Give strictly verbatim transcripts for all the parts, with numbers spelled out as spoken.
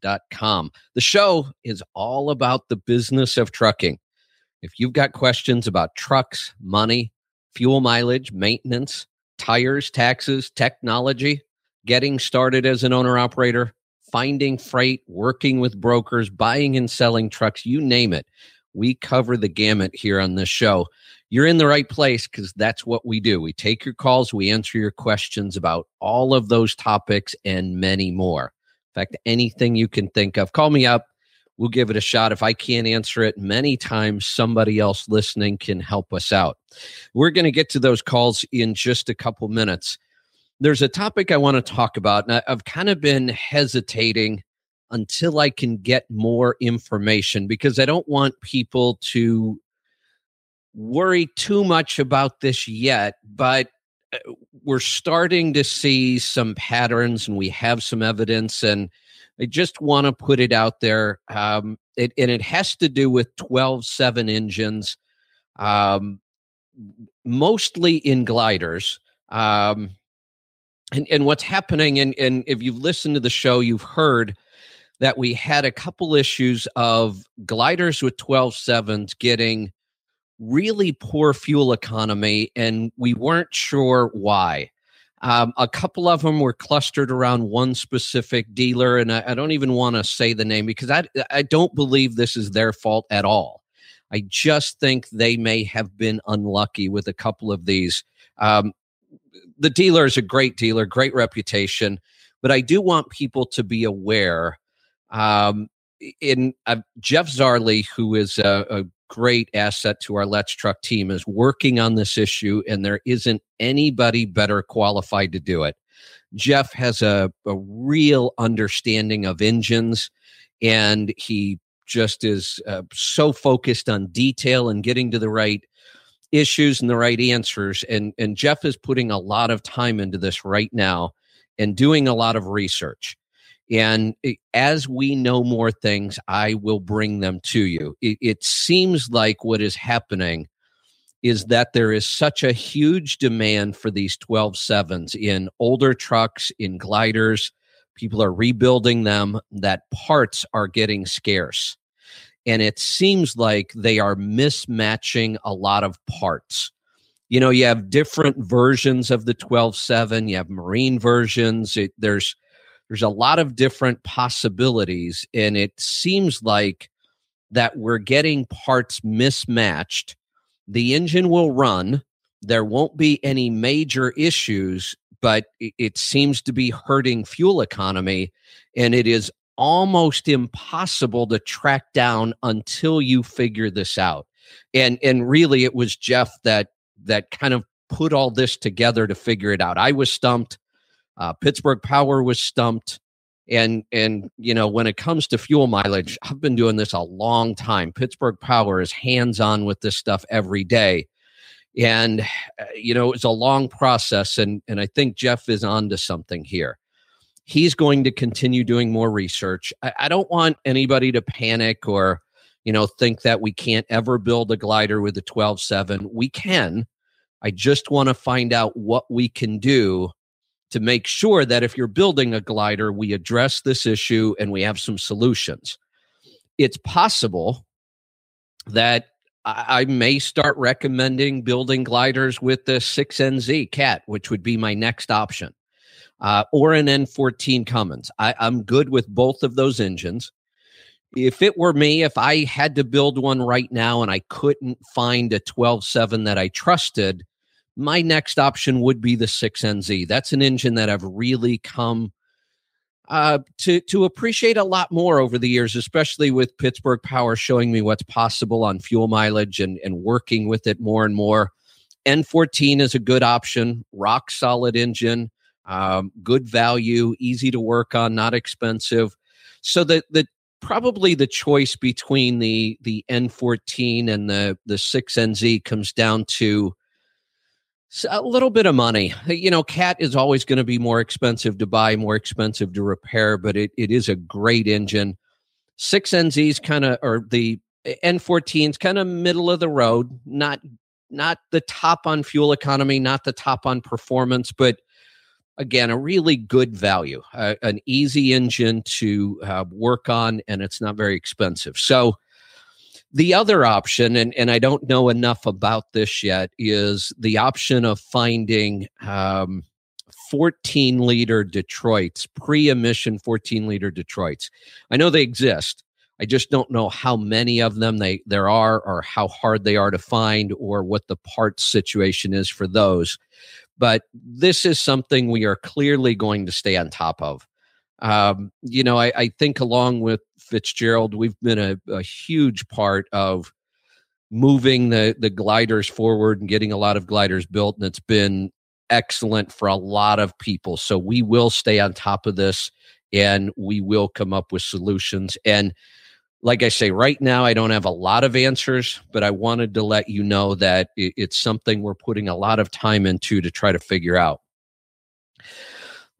dot com. The show is all about the business of trucking. If you've got questions about trucks, money, fuel mileage, maintenance, tires, taxes, technology, getting started as an owner-operator, finding freight, working with brokers, buying and selling trucks, you name it. We cover the gamut here on this show. You're in the right place because that's what we do. We take your calls, we answer your questions about all of those topics and many more. In fact, anything you can think of, call me up. We'll give it a shot. If I can't answer it, many times somebody else listening can help us out. We're going to get to those calls in just a couple minutes. There's a topic I want to talk about, and I've kind of been hesitating until I can get more information because I don't want people to worry too much about this yet, but we're starting to see some patterns and we have some evidence, and I just want to put it out there, um, it, and it has to do with twelve seven engines, um, mostly in gliders. Um, and, and what's happening, and, and if you've listened to the show, you've heard that we had a couple issues of gliders with twelve sevens getting really poor fuel economy, and we weren't sure why. Um, a couple of them were clustered around one specific dealer, and I, I don't even want to say the name because I, I don't believe this is their fault at all. I just think they may have been unlucky with a couple of these. Um, the dealer is a great dealer, great reputation, but I do want people to be aware. Um, in uh, Jeff Zarley, who is a, a great asset to our Let's Truck team, is working on this issue, and there isn't anybody better qualified to do it. Jeff has a, a real understanding of engines, and he just is uh, so focused on detail and getting to the right issues and the right answers. And, and Jeff is putting a lot of time into this right now and doing a lot of research. And as we know more things, I will bring them to you. It, it seems like what is happening is that there is such a huge demand for these twelve sevens in older trucks, in gliders. People are rebuilding them, that parts are getting scarce. And it seems like they are mismatching a lot of parts. You know, you have different versions of the twelve seven. You have marine versions. It, there's... There's a lot of different possibilities, and it seems like that we're getting parts mismatched. The engine will run. There won't be any major issues, but it seems to be hurting fuel economy, and it is almost impossible to track down until you figure this out. And and really, it was Jeff that that kind of put all this together to figure it out. I was stumped. Uh, Pittsburgh Power was stumped. And, and you know, when it comes to fuel mileage, I've been doing this a long time. Pittsburgh Power is hands-on with this stuff every day. And, uh, you know, it's a long process. And, and I think Jeff is onto something here. He's going to continue doing more research. I, I don't want anybody to panic or, you know, think that we can't ever build a glider with a twelve seven. We can. I just want to find out what we can do to make sure that if you're building a glider, we address this issue and we have some solutions. It's possible that I may start recommending building gliders with the six N Z C A T, which would be my next option, uh, or an N fourteen Cummins. I, I'm good with both of those engines. If it were me, if I had to build one right now and I couldn't find a twelve seven that I trusted, my next option would be the six N Z. That's an engine that I've really come uh, to, to appreciate a lot more over the years, especially with Pittsburgh Power showing me what's possible on fuel mileage and, and working with it more and more. N fourteen is a good option, rock solid engine, um, good value, easy to work on, not expensive. So the the probably the choice between the the N fourteen and the the six N Z comes down to a little bit of money. You know, C A T is always going to be more expensive to buy, more expensive to repair, but it it is a great engine. six N Z's kind of, or the N fourteen's kind of middle of the road, not not the top on fuel economy, not the top on performance, but again, a really good value, uh, an easy engine to uh, work on, and it's not very expensive. So the other option, and, and I don't know enough about this yet, is the option of finding um, fourteen-liter Detroits, pre-emission fourteen-liter Detroits. I know they exist. I just don't know how many of them they there are, or how hard they are to find, or what the parts situation is for those. But this is something we are clearly going to stay on top of. Um, you know, I, I think along with Fitzgerald, we've been a, a huge part of moving the, the gliders forward and getting a lot of gliders built, and it's been excellent for a lot of people. So we will stay on top of this, and we will come up with solutions. And like I say, right now, I don't have a lot of answers, but I wanted to let you know that it's something we're putting a lot of time into to try to figure out.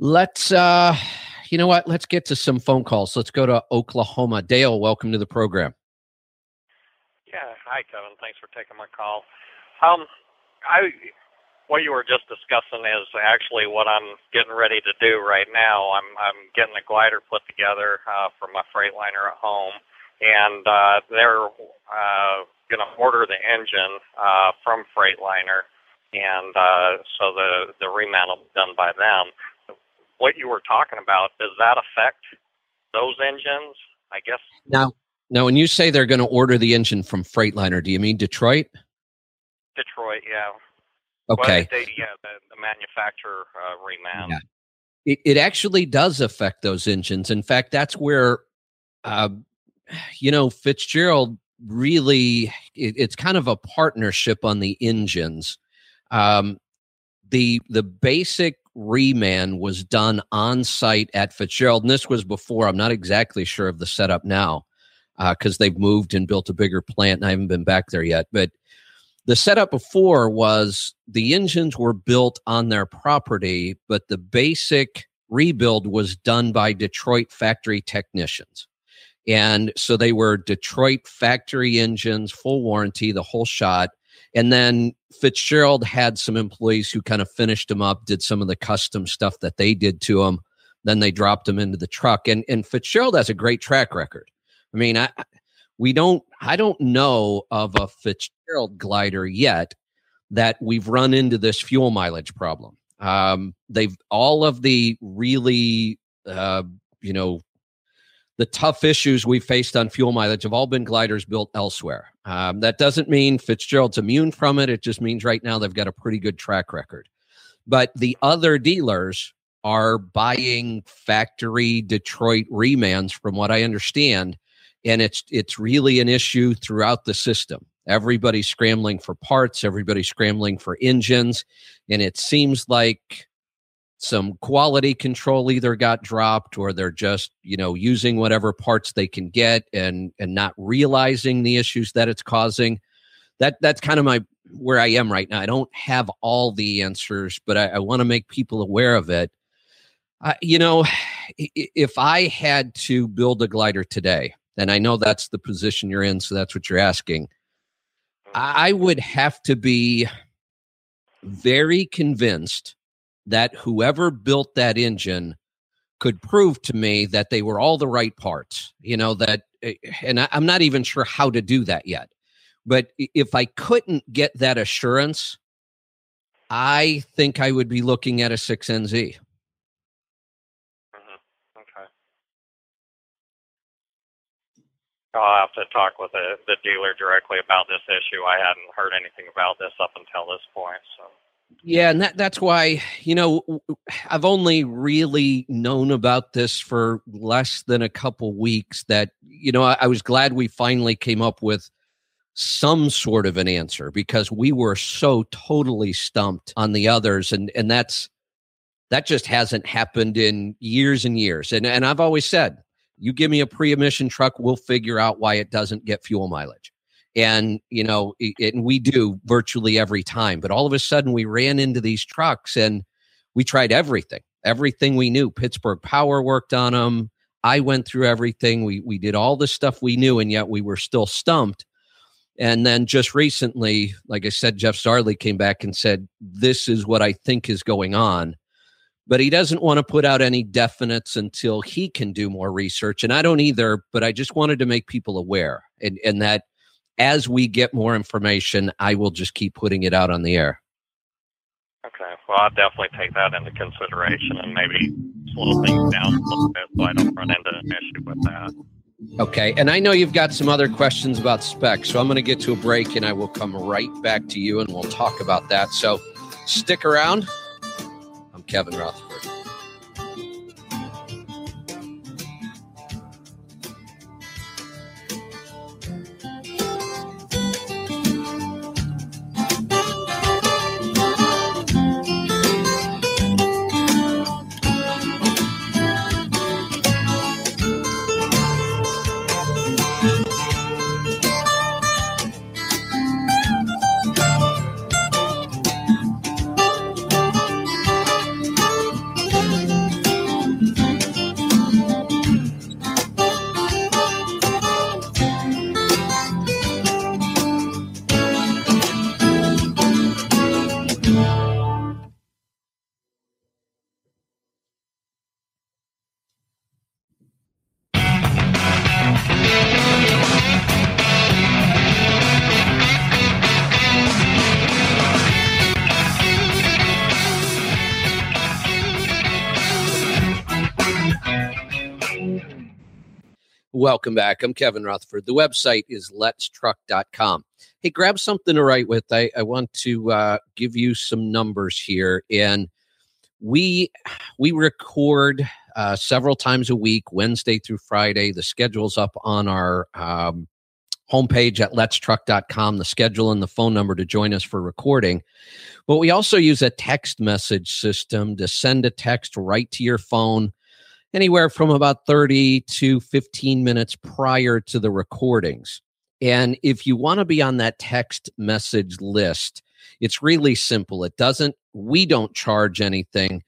Let's, uh, you know what? Let's get to some phone calls. Let's go to Oklahoma. Dale, welcome to the program. Yeah. Hi, Kevin. Thanks for taking my call. Um, I, what you were just discussing is actually what I'm getting ready to do right now. I'm, I'm getting a glider put together uh, for my Freightliner at home. And uh, they're uh, going to order the engine uh, from Freightliner, and uh, so the, the remount will be done by them. What you were talking about, does that affect those engines, I guess? Now, now when you say they're going to order the engine from Freightliner, do you mean Detroit? Detroit, yeah. Okay. Well, they, yeah, the, the manufacturer uh, remount. Yeah. It, it actually does affect those engines. In fact, that's where... Uh, You know, Fitzgerald really, it, it's kind of a partnership on the engines. Um, the the basic reman was done on site at Fitzgerald, and this was before. I'm not exactly sure of the setup now because uh, they've moved and built a bigger plant, and I haven't been back there yet. But the setup before was the engines were built on their property, but the basic rebuild was done by Detroit factory technicians. And so they were Detroit factory engines, full warranty, the whole shot. And then Fitzgerald had some employees who kind of finished them up, did some of the custom stuff that they did to them. Then they dropped them into the truck. And and Fitzgerald has a great track record. I mean, I we don't I don't know of a Fitzgerald glider yet that we've run into this fuel mileage problem. Um, they've all of the really, uh, you know, the tough issues we faced on fuel mileage have all been gliders built elsewhere. Um, that doesn't mean Fitzgerald's immune from it. It just means right now they've got a pretty good track record. But the other dealers are buying factory Detroit remans, from what I understand, and it's it's really an issue throughout the system. Everybody's scrambling for parts. Everybody's scrambling for engines, and it seems like some quality control either got dropped, or they're just, you know, using whatever parts they can get and and not realizing the issues that it's causing. That that's kind of my where I am right now. I don't have all the answers, but I, I want to make people aware of it. Uh, you know, if I had to build a glider today, and I know that's the position you're in, so that's what you're asking, I would have to be very convinced that whoever built that engine could prove to me that they were all the right parts, you know, that, and I, I'm not even sure how to do that yet. But if I couldn't get that assurance, I think I would be looking at a six N Z. Mm-hmm. Okay. I'll have to talk with the, the dealer directly about this issue. I hadn't heard anything about this up until this point, so. Yeah, and that, that's why, you know, I've only really known about this for less than a couple weeks that, you know, I, I was glad we finally came up with some sort of an answer, because we were so totally stumped on the others. And, and that's that just hasn't happened in years and years. And, and I've always said, You give me a pre-emission truck, we'll figure out why it doesn't get fuel mileage. And, you know, it, it, and we do virtually every time. But all of a sudden we ran into these trucks and we tried everything, everything we knew. Pittsburgh Power worked on them. I went through everything. We, we did all the stuff we knew, and yet we were still stumped. And then just recently, like I said, Jeff Zarley came back and said, this is what I think is going on. But he doesn't want to put out any definites until he can do more research. And I don't either, but I just wanted to make people aware. And, and that as we get more information, I will just keep putting it out on the air. Okay. Well, I'll definitely take that into consideration and maybe slow things down a little bit so I don't run into an issue with that. Okay. And I know you've got some other questions about specs, so I'm going to get to a break and I will come right back to you and we'll talk about that. So stick around. I'm Kevin Rutherford. Welcome back. I'm Kevin Rutherford. The website is Let's Truck dot com. Hey, grab something to write with. I, I want to uh, give you some numbers here. And we we record uh, several times a week, Wednesday through Friday. The schedule's up on our um, homepage at Let's Truck dot com, the schedule and the phone number to join us for recording. But we also use a text message system to send a text right to your phone, anywhere from about thirty to fifteen minutes prior to the recordings. And if you want to be on that text message list, it's really simple. It doesn't, we don't charge anything.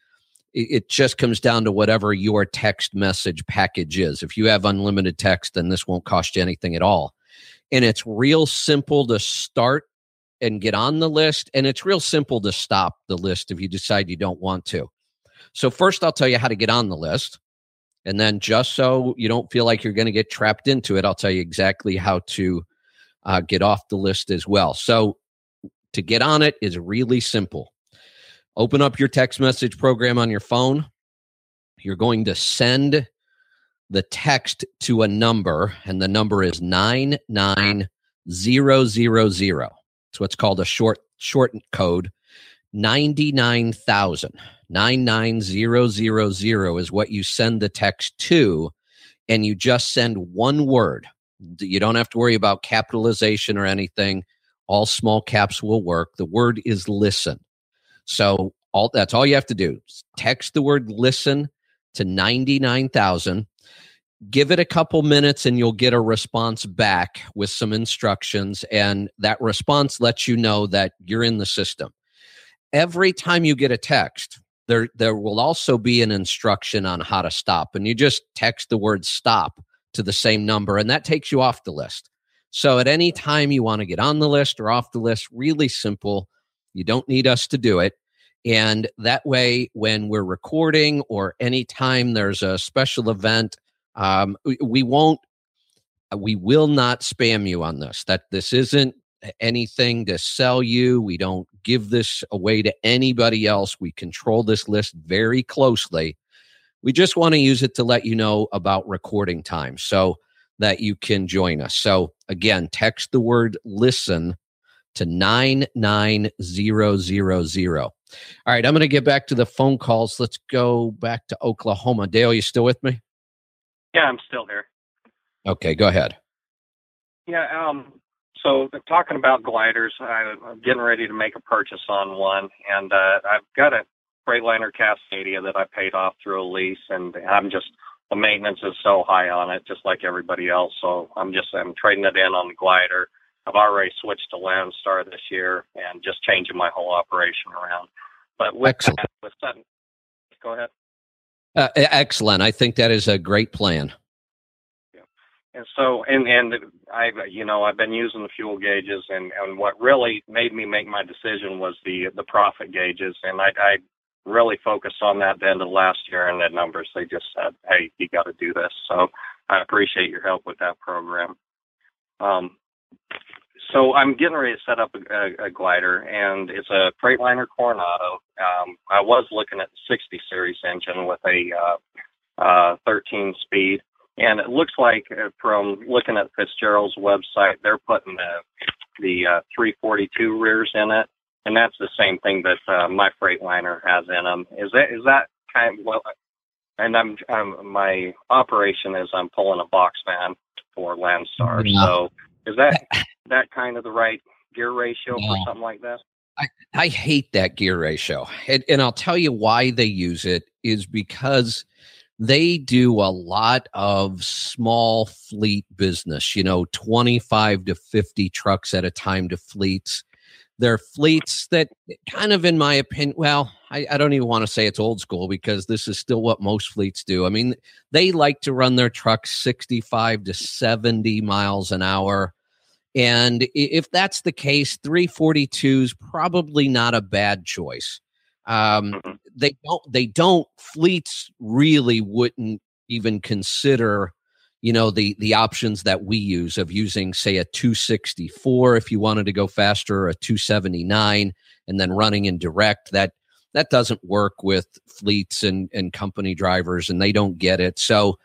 It just comes down to whatever your text message package is. If you have unlimited text, then this won't cost you anything at all. And it's real simple to start and get on the list. And it's real simple to stop the list if you decide you don't want to. So first, I'll tell you how to get on the list. And then just so you don't feel like you're going to get trapped into it, I'll tell you exactly how to uh, get off the list as well. So to get on it is really simple. Open up your text message program on your phone. You're going to send the text to a number, and the number is nine nine zero zero zero. It's what's called a short short code. ninety-nine thousand. nine nine zero zero zero is what you send the text to, and you just send one word. You don't have to worry about capitalization or anything. All small caps will work. The word is listen. So all that's all you have to do. Text the word listen to ninety-nine thousand. Give it a couple minutes and you'll get a response back with some instructions, and that response lets you know that you're in the system. Every time you get a text, there there will also be an instruction on how to stop. And you just text the word stop to the same number, and that takes you off the list. So at any time you want to get on the list or off the list, really simple. You don't need us to do it. And that way, when we're recording or anytime there's a special event, um, we won't, we will not spam you on this. That this isn't anything to sell you. We don't give this away to anybody else. We control this list very closely. We just want to use it to let you know about recording time so that you can join us. So again, text the word listen to nine nine zero zero zero. All right, I'm going to get back to the phone calls. Let's go back to Oklahoma. Dale, you still with me? Yeah, I'm still here. Okay, go ahead. Yeah, um, So talking about gliders, I, I'm getting ready to make a purchase on one, and uh, I've got a Freightliner Cascadia that I paid off through a lease, and I'm just the maintenance is so high on it, just like everybody else. So I'm just I'm trading it in on the glider. I've already switched to Landstar this year and just changing my whole operation around. But with excellent. That, with sudden, go ahead. Uh, excellent. I think that is a great plan. Yeah. And so, and, and I, you know, I've been using the fuel gauges, and, and what really made me make my decision was the, the profit gauges. And I, I really focused on that the end of last year, and the numbers, they just said, hey, you got to do this. So I appreciate your help with that program. Um, So I'm getting ready to set up a, a, a glider, and it's a Freightliner Coronado. Um, I was looking at the sixty series engine with a uh, uh, thirteen speed, and it looks like from looking at Fitzgerald's website, they're putting the, the uh, three forty-two rears in it, and that's the same thing that uh, my Freightliner has in them. Is that is that kind of, well? And I'm, I'm my operation is I'm pulling a box van for Landstar, so is that. that kind of the right gear ratio yeah. for something like that? I, I hate that gear ratio. And, and I'll tell you why they use it is because they do a lot of small fleet business, you know, twenty-five to fifty trucks at a time to fleets. They're fleets that kind of, in my opinion, well, I, I don't even want to say it's old school because this is still what most fleets do. I mean, they like to run their trucks sixty-five to seventy miles an hour. And if that's the case, three forty-two is probably not a bad choice. Um, mm-hmm. They don't, they don't, fleets really wouldn't even consider, you know, the, the options that we use of using, say, a two sixty-four if you wanted to go faster, or a two seventy-nine, and then running in direct. That, that doesn't work with fleets and, and company drivers, and they don't get it. So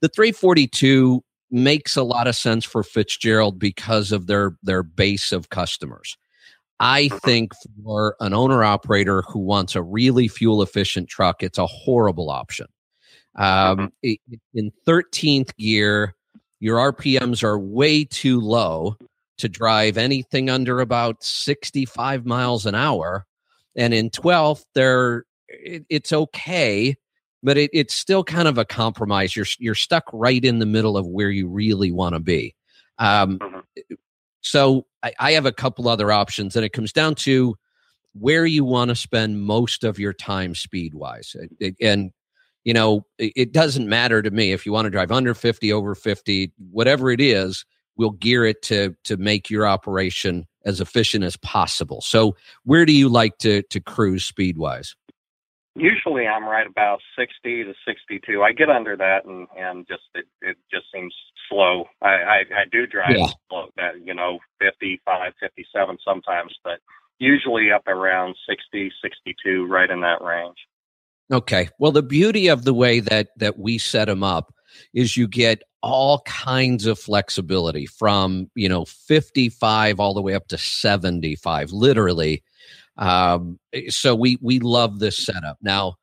the three forty-two makes a lot of sense for Fitzgerald because of their, their base of customers. I think for an owner operator who wants a really fuel efficient truck, it's a horrible option. Um, in thirteenth gear, your R P Ms are way too low to drive anything under about sixty-five miles an hour. And in twelfth, they're, it, it's okay. But it, it's still kind of a compromise. You're you're stuck right in the middle of where you really want to be. Um, mm-hmm. So I, I have a couple other options, and it comes down to where you want to spend most of your time speed-wise. It, it, and, you know, it, it doesn't matter to me if you want to drive under fifty, over fifty, whatever it is, we'll gear it to to make your operation as efficient as possible. So where do you like to to cruise speed-wise? Usually I'm right about sixty to sixty-two. I get under that and, and just, it, it just seems slow. I, I, I do drive yeah. slow, that, you know, fifty-five, fifty-seven sometimes, but usually up around sixty, sixty-two, right in that range. Okay. Well, the beauty of the way that, that we set them up is you get all kinds of flexibility from, you know, fifty-five all the way up to seventy-five, literally. Um, so we, we love this setup. Now,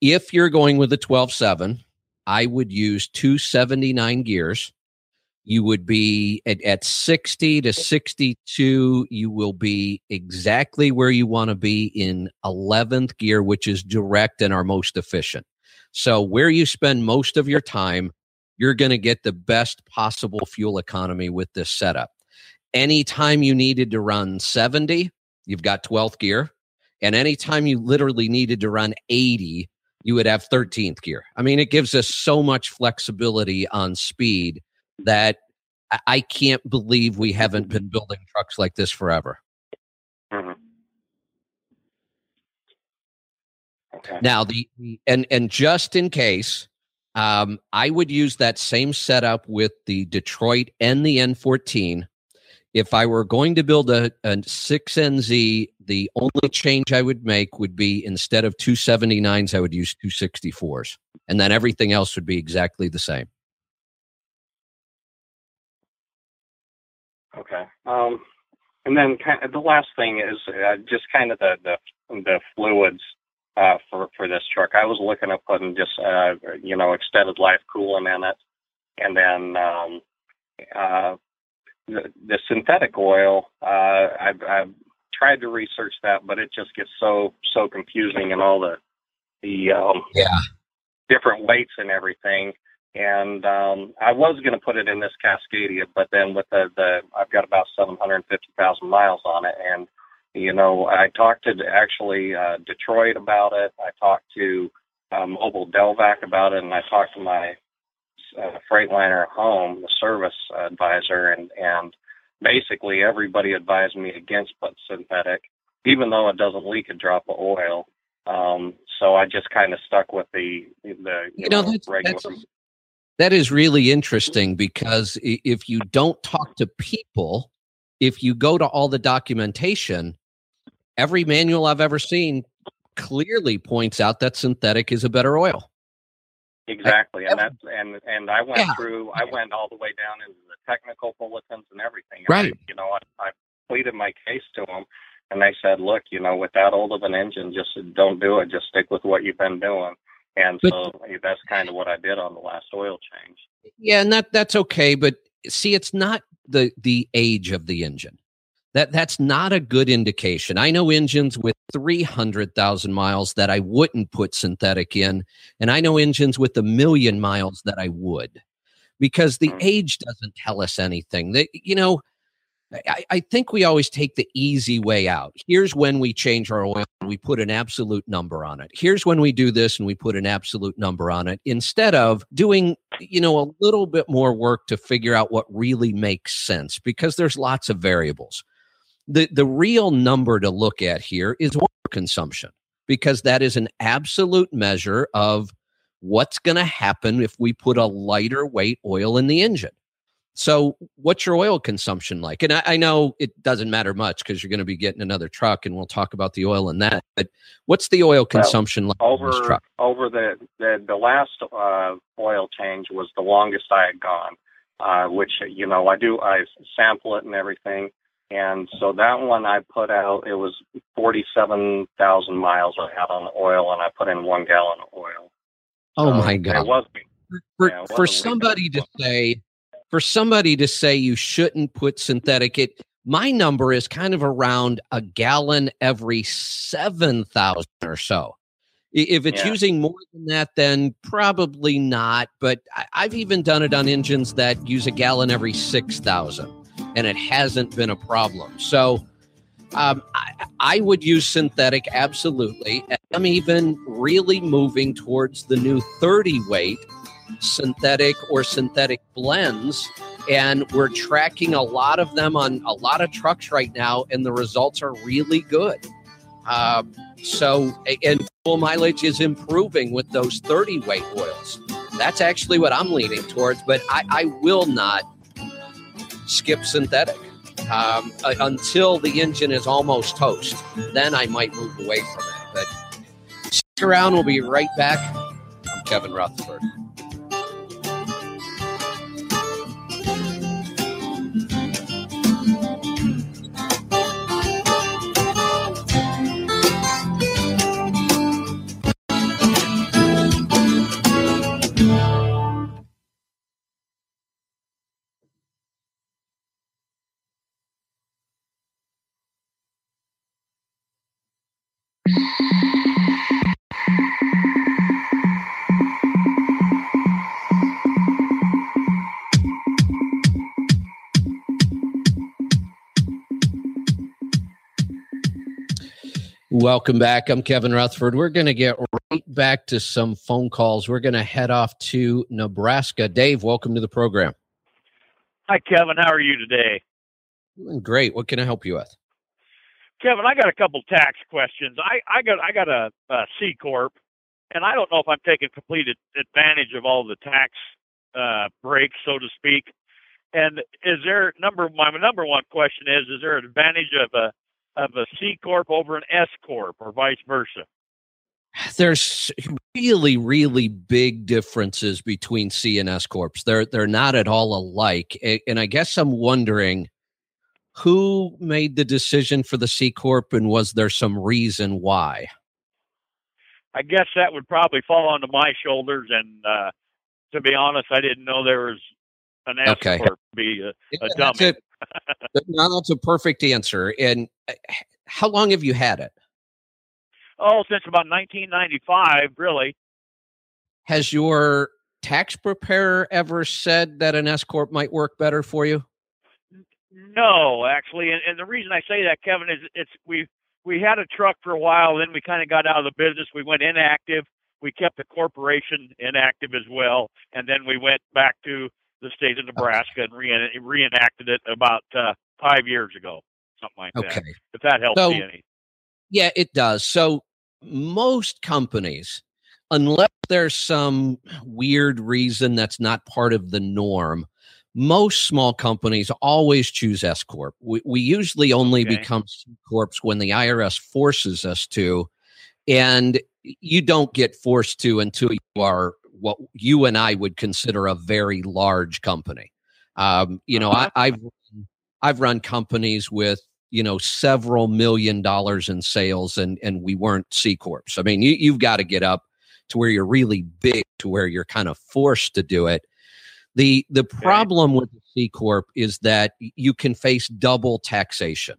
if you're going with a twelve seven, I would use two seventy-nine gears. You would be at, at sixty to sixty-two. You will be exactly where you want to be in eleventh gear, which is direct and our most efficient. So where you spend most of your time, you're going to get the best possible fuel economy with this setup. Anytime you needed to run seventy, you've got twelfth gear, and anytime you literally needed to run eighty, you would have thirteenth gear. I mean, it gives us so much flexibility on speed that I can't believe we haven't been building trucks like this forever. Mm-hmm. Okay. Now, the and and just in case, um, I would use that same setup with the Detroit and the N fourteen. If I were going to build a, a six N Z, the only change I would make would be instead of two seventy-nines, I would use two sixty-fours. And then everything else would be exactly the same. Okay. Um, and then kind of the last thing is uh, just kind of the, the, the fluids uh, for, for this truck. I was looking at putting just, uh, you know, extended life coolant in it. And then... Um, uh, The, the synthetic oil, uh, I've, I've tried to research that, but it just gets so so confusing, and all the the um, yeah different weights and everything. And um, I was going to put it in this Cascadia, but then with the, the I've got about seven hundred fifty thousand miles on it. And, you know, I talked to actually uh, Detroit about it. I talked to um, Mobile Delvac about it. And I talked to my uh, Freightliner at home, the service advisor. And, and basically everybody advised me against but synthetic, even though it doesn't leak a drop of oil. Um, so I just kind of stuck with the, the you, you know, know that's, regular. That's, that is really interesting, because if you don't talk to people, if you go to all the documentation, every manual I've ever seen clearly points out that synthetic is a better oil. Exactly. And that's, and, and I went yeah. through, I went all the way down into the technical bulletins and everything. Right. I, you know, I, I pleaded my case to them. And they said, look, you know, with that old of an engine, just don't do it. Just stick with what you've been doing. And but, so that's kind of what I did on the last oil change. Yeah, and that, that's okay. But see, it's not the the age of the engine. That That's not a good indication. I know engines with three hundred thousand miles that I wouldn't put synthetic in. And I know engines with a million miles that I would. Because the mm-hmm. age doesn't tell us anything. They, you know, I, I think we always take the easy way out. Here's when we change our oil and we put an absolute number on it. Here's when we do this and we put an absolute number on it, instead of doing, you know, a little bit more work to figure out what really makes sense, because there's lots of variables. The the real number to look at here is oil consumption, because that is an absolute measure of what's going to happen if we put a lighter weight oil in the engine. So what's your oil consumption like? And I, I know it doesn't matter much because you're going to be getting another truck, and we'll talk about the oil in that. But what's the oil consumption well, like over on this truck? Over the the, the last uh, oil change was the longest I had gone, uh, which, you know, I do I sample it and everything, and so that one I put out, it was forty-seven thousand miles I had on the oil, and I put in one gallon of oil. Oh so my God! It was, for yeah, it for somebody to say. For somebody to say you shouldn't put synthetic, it, my number is kind of around a gallon every seven thousand or so. If it's yeah. using more than that, then probably not. But I, I've even done it on engines that use a gallon every six thousand, and it hasn't been a problem. So um, I, I would use synthetic, absolutely. And I'm even really moving towards the new thirty weight synthetic or synthetic blends, and we're tracking a lot of them on a lot of trucks right now, and the results are really good. Uh, so, and fuel mileage is improving with those thirty weight oils. That's actually what I'm leaning towards, but I, I will not skip synthetic um, until the engine is almost toast. Then I might move away from it. But stick around, we'll be right back. I'm Kevin Rutherford. Welcome back. I'm Kevin Rutherford. We're going to get right back to some phone calls. We're going to head off to Nebraska. Dave, welcome to the program. Hi, Kevin. How are you today? Doing great. What can I help you with? Kevin, I got a couple tax questions. I, I got I got a, a C corp, and I don't know if I'm taking complete advantage of all the tax uh, breaks, so to speak. And is there number my number one question is is there an advantage of a of a C corp over an S corp, or vice versa? There's really really big differences between C and S corps. They're they're not at all alike. And I guess I'm wondering, who made the decision for the C corp, and was there some reason why? I guess that would probably fall onto my shoulders, and uh, to be honest, I didn't know there was an S okay. corp to be a, yeah, a dummy. That's a, no, that's a perfect answer. And how long have you had it? Oh, since about nineteen ninety-five, really. Has your tax preparer ever said that an S-Corp might work better for you? No, actually. And, and the reason I say that, Kevin, is it's we we had a truck for a while. Then we kind of got out of the business. We went inactive. We kept the corporation inactive as well. And then we went back to the state of Nebraska okay. and re- reenacted it about uh, five years ago, something like okay. that. If that helps so, you any. Yeah, it does. So most companies, unless there's some weird reason that's not part of the norm, most small companies always choose S-Corp. We, we usually only okay. become C-Corps when the I R S forces us to, and you don't get forced to until you are what you and I would consider a very large company. Um, you know, I, I've I've run companies with, you know, several million dollars in sales, and and we weren't C-Corps. I mean, you, you've got to get up to where you're really big, to where you're kind of forced to do it. The the okay. problem with the C-Corp is that you can face double taxation.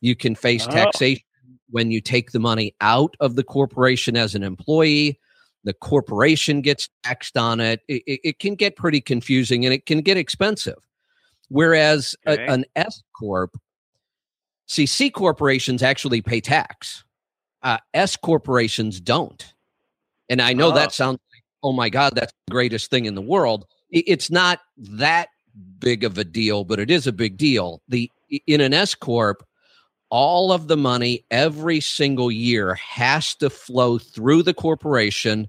You can face oh. taxation when you take the money out of the corporation as an employee. The corporation gets taxed on it. It, it, it can get pretty confusing, and it can get expensive. Whereas okay. a, an S-Corp, see, C-Corporations actually pay tax. Uh, S-Corporations don't. And I know oh. that sounds like, oh, my God, that's the greatest thing in the world. It's not that big of a deal, but it is a big deal. The in an S-Corp, all of the money every single year has to flow through the corporation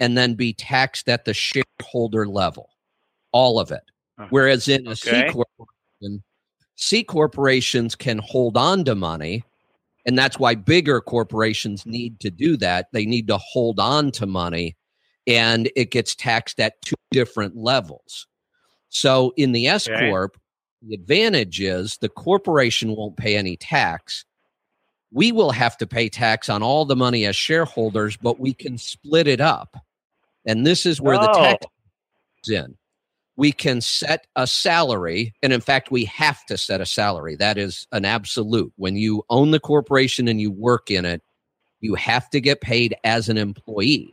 and then be taxed at the shareholder level, all of it. Uh-huh. Whereas in a okay. C-Corporation, C-Corporations can hold on to money, and that's why bigger corporations need to do that. They need to hold on to money, and it gets taxed at two different levels. So in the S-Corp, okay. the advantage is the corporation won't pay any tax. We will have to pay tax on all the money as shareholders, but we can split it up. And this is where oh. the tax is in. We can set a salary, and in fact, we have to set a salary. That is an absolute. When you own the corporation and you work in it, you have to get paid as an employee.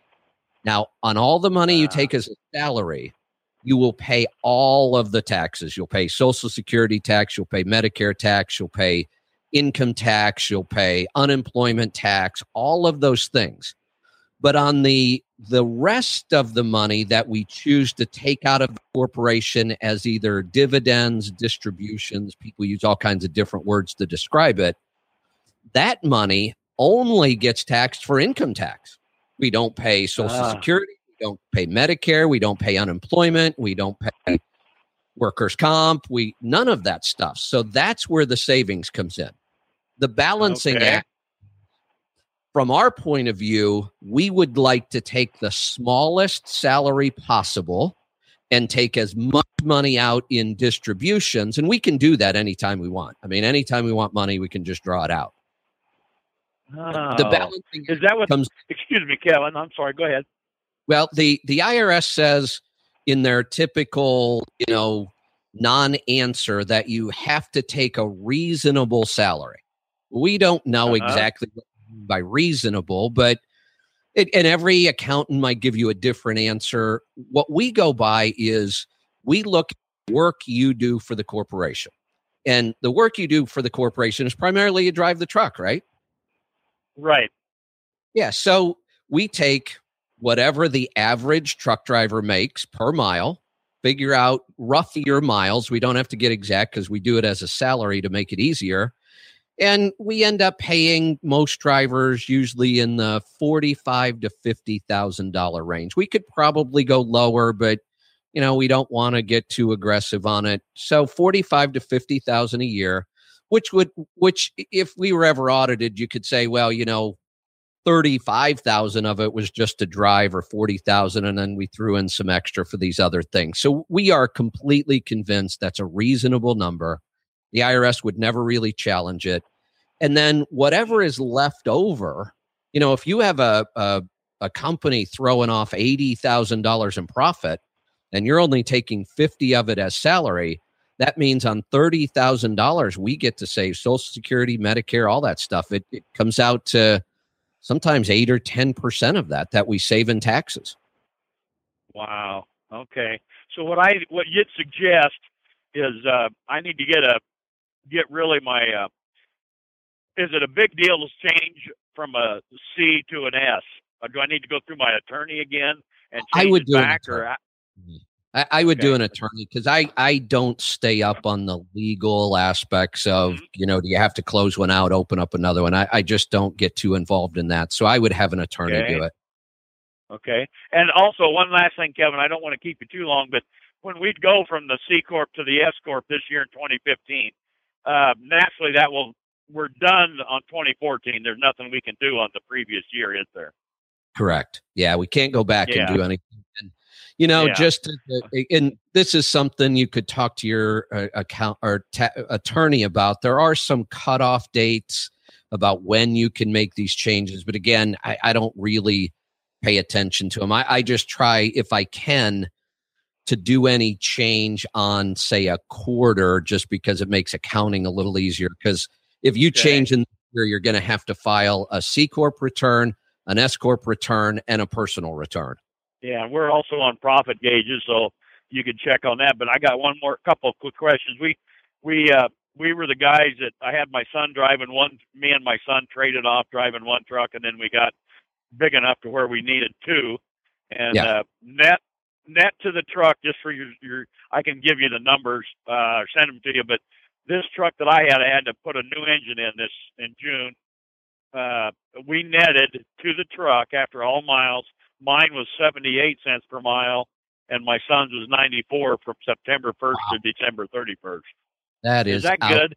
Now, on all the money you take as a salary, you will pay all of the taxes. You'll pay Social Security tax, you'll pay Medicare tax, you'll pay income tax, you'll pay unemployment tax, all of those things. But on the the rest of the money that we choose to take out of the corporation as either dividends, distributions, people use all kinds of different words to describe it, that money only gets taxed for income tax. We don't pay Social ah. Security, we don't pay Medicare, we don't pay unemployment, we don't pay workers' comp, we none of that stuff. So that's where the savings comes in. The balancing okay. act. From our point of view, we would like to take the smallest salary possible and take as much money out in distributions. And we can do that anytime we want. I mean, anytime we want money, we can just draw it out. Oh. The balancing is that what comes, excuse me, Kevin. I'm sorry. Go ahead. Well, the, the I R S says in their typical, you know, non-answer that you have to take a reasonable salary. We don't know uh-huh. exactly what by reasonable, but it, and every accountant might give you a different answer. What we go by is we look at work you do for the corporation, and the work you do for the corporation is primarily you drive the truck, right? Right. Yeah. So we take whatever the average truck driver makes per mile, figure out roughly your miles. We don't have to get exact because we do it as a salary to make it easier. And we end up paying most drivers usually in the forty-five thousand dollars to fifty thousand dollars range. We could probably go lower, but you know we don't want to get too aggressive on it. So forty-five thousand dollars to fifty thousand dollars a year, which would, which if we were ever audited, you could say, well, you know, thirty-five thousand dollars of it was just to drive, or forty thousand dollars, and then we threw in some extra for these other things. So we are completely convinced that's a reasonable number. The I R S would never really challenge it. And then whatever is left over, you know, if you have a a, a company throwing off eighty thousand dollars in profit and you're only taking fifty of it as salary, that means on thirty thousand dollars, we get to save Social Security, Medicare, all that stuff. It, it comes out to sometimes eight or ten percent of that that we save in taxes. Wow. Okay. So what I what you'd suggest is uh, I need to get a get really my. Uh, is it a big deal to change from a C to an S? Or do I need to go through my attorney again and change I would it back? Or I, I, I would okay. do an attorney because I, I don't stay up on the legal aspects of, mm-hmm. you know, do you have to close one out, open up another one? I, I just don't get too involved in that. So I would have an attorney okay. do it. Okay. And also one last thing, Kevin, I don't want to keep you too long, but when we'd go from the C Corp to the S Corp this year in twenty fifteen, uh, naturally that will, we're done on twenty fourteen. There's nothing we can do on the previous year, is there? Correct. Yeah. We can't go back yeah. and do anything. And, you know, yeah. just, and this is something you could talk to your uh, account or ta- attorney about. There are some cutoff dates about when you can make these changes. But again, I, I don't really pay attention to them. I, I just try, if I can, to do any change on, say, a quarter, just because it makes accounting a little easier. Because if you okay. change in the year, you're going to have to file a C Corp return, an S Corp return, and a personal return. Yeah, and we're also on Profit Gauges, so you can check on that. But I got one more couple of quick questions. We we uh, we were the guys that I had my son driving one. Me and my son traded off driving one truck, and then we got big enough to where we needed two. And yeah. uh, net net to the truck, just for your your, I can give you the numbers, uh, send them to you, but. This truck that I had, I had to put a new engine in this in June. Uh, we netted to the truck after all miles. Mine was seventy-eight cents per mile, and my son's was ninety-four from September first wow. to December thirty-first. That is, is that out, good?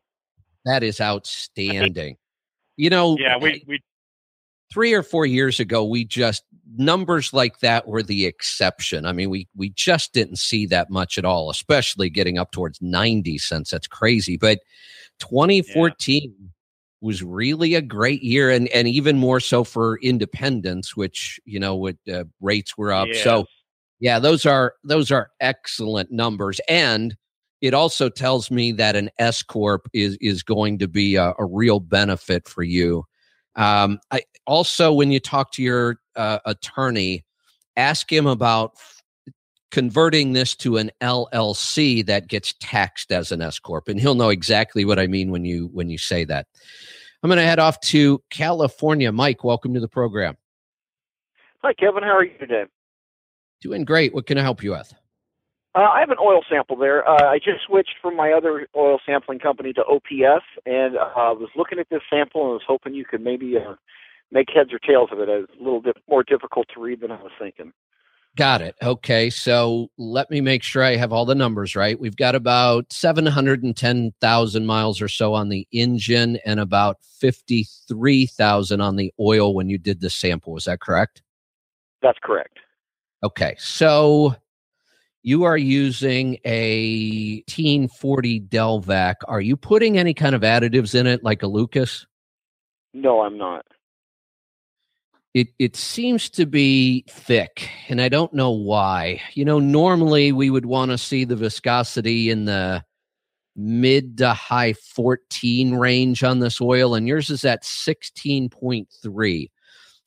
That is outstanding. You know, yeah, we, we three or four years ago, we just numbers like that were the exception. I mean, we we just didn't see that much at all, especially getting up towards ninety cents. That's crazy. But twenty fourteen yeah. was really a great year, and and even more so for independents, which, you know, with uh, rates were up. Yes. So yeah, those are those are excellent numbers. And it also tells me that an S Corp is is going to be a, a real benefit for you. Um, I also, when you talk to your uh, attorney, ask him about f- converting this to an L L C that gets taxed as an S Corp, and he'll know exactly what I mean when you when you say that. I'm going to head off to California. Mike, welcome to the program. Hi, Kevin. How are you today? Doing great. What can I help you with? Uh, I have an oil sample there. Uh, I just switched from my other oil sampling company to O P S, and I uh, was looking at this sample and was hoping you could maybe uh, make heads or tails of it. It's a little dip- more difficult to read than I was thinking. Got it. Okay, so let me make sure I have all the numbers right. We've got about seven hundred ten thousand miles or so on the engine and about fifty-three thousand on the oil when you did the sample. Is that correct? That's correct. Okay, so you are using a eighteen forty Delvac. Are you putting any kind of additives in it, like a Lucas? No, I'm not. It it seems to be thick, and I don't know why. You know, normally we would want to see the viscosity in the mid to high fourteen range on this oil, and yours is at sixteen point three.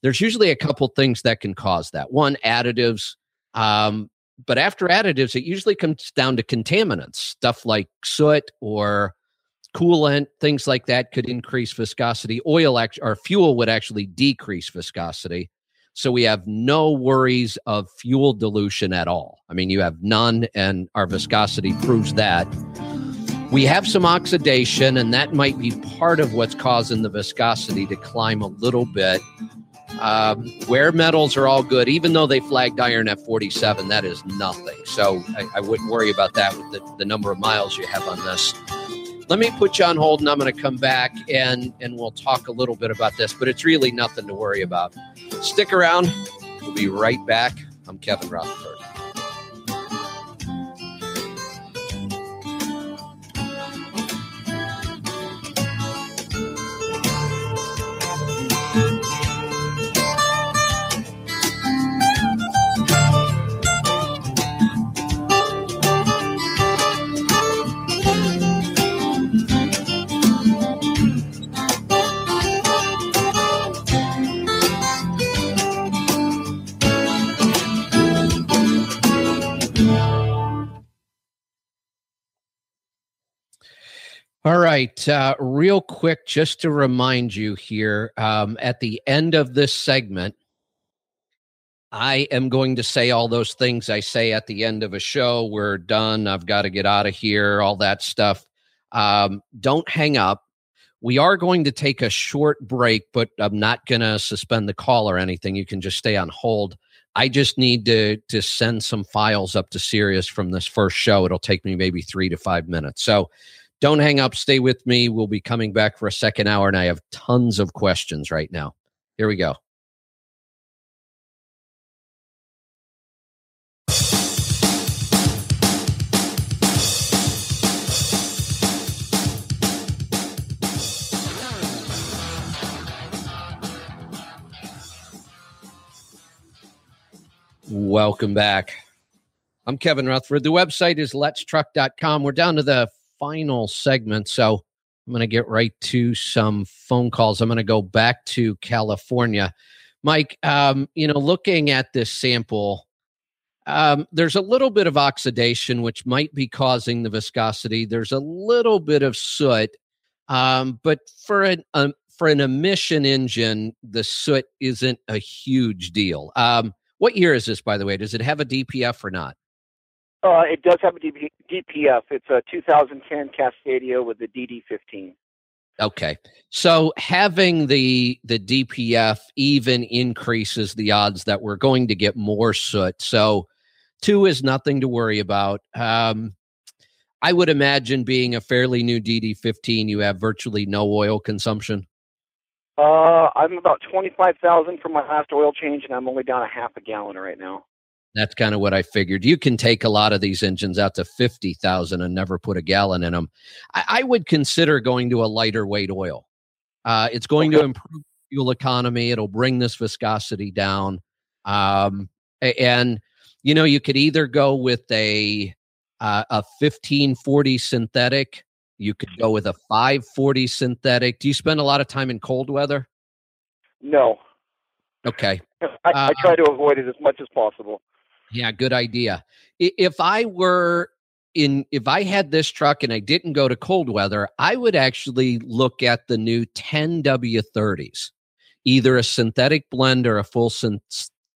There's usually a couple things that can cause that. One, additives. Um, But after additives, it usually comes down to contaminants, stuff like soot or coolant, things like that could increase viscosity. Oil act- or fuel would actually decrease viscosity. So we have no worries of fuel dilution at all. I mean, you have none, and our viscosity proves that. We have some oxidation, and that might be part of what's causing the viscosity to climb a little bit. Um, wear metals are all good, even though they flagged iron at forty-seven, that is nothing. So I, I wouldn't worry about that with the, the number of miles you have on this. Let me put you on hold, and I'm going to come back and, and we'll talk a little bit about this, but it's really nothing to worry about. Stick around. We'll be right back. I'm Kevin Rutherford. All right. Uh, real quick, just to remind you here, um, at the end of this segment, I am going to say all those things I say at the end of a show. We're done. I've got to get out of here. All that stuff. Um, don't hang up. We are going to take a short break, but I'm not going to suspend the call or anything. You can just stay on hold. I just need to to send some files up to Sirius from this first show. It'll take me maybe three to five minutes. So don't hang up. Stay with me. We'll be coming back for a second hour, and I have tons of questions right now. Here we go. Welcome back. I'm Kevin Rutherford. The website is Let's Truck dot com. We're down to the final segment, so I'm going to get right to some phone calls. I'm going to go back to California. Mike, um, you know, looking at this sample, um, there's a little bit of oxidation, which might be causing the viscosity. There's a little bit of soot, um, but for an um, for an emission engine, the soot isn't a huge deal. Um, What year is this, by the way? Does it have a D P F or not? Uh, it does have a D P F. It's a two thousand ten Cascadia with the D D fifteen. Okay. So having the the D P F even increases the odds that we're going to get more soot. So two is nothing to worry about. Um, I would imagine being a fairly new D D fifteen, you have virtually no oil consumption. Uh, I'm about twenty-five thousand from my last oil change, and I'm only down a half a gallon right now. That's kind of what I figured. You can take a lot of these engines out to fifty thousand and never put a gallon in them. I, I would consider going to a lighter weight oil. Uh, it's going okay. to improve fuel economy. It'll bring this viscosity down. Um, and, you know, you could either go with a, uh, a fifteen forty synthetic. You could go with a five forty synthetic. Do you spend a lot of time in cold weather? No. Okay. I, uh, I try to avoid it as much as possible. Yeah, good idea. If I were in, if I had this truck and I didn't go to cold weather, I would actually look at the new ten W thirties, either a synthetic blend or a full syn-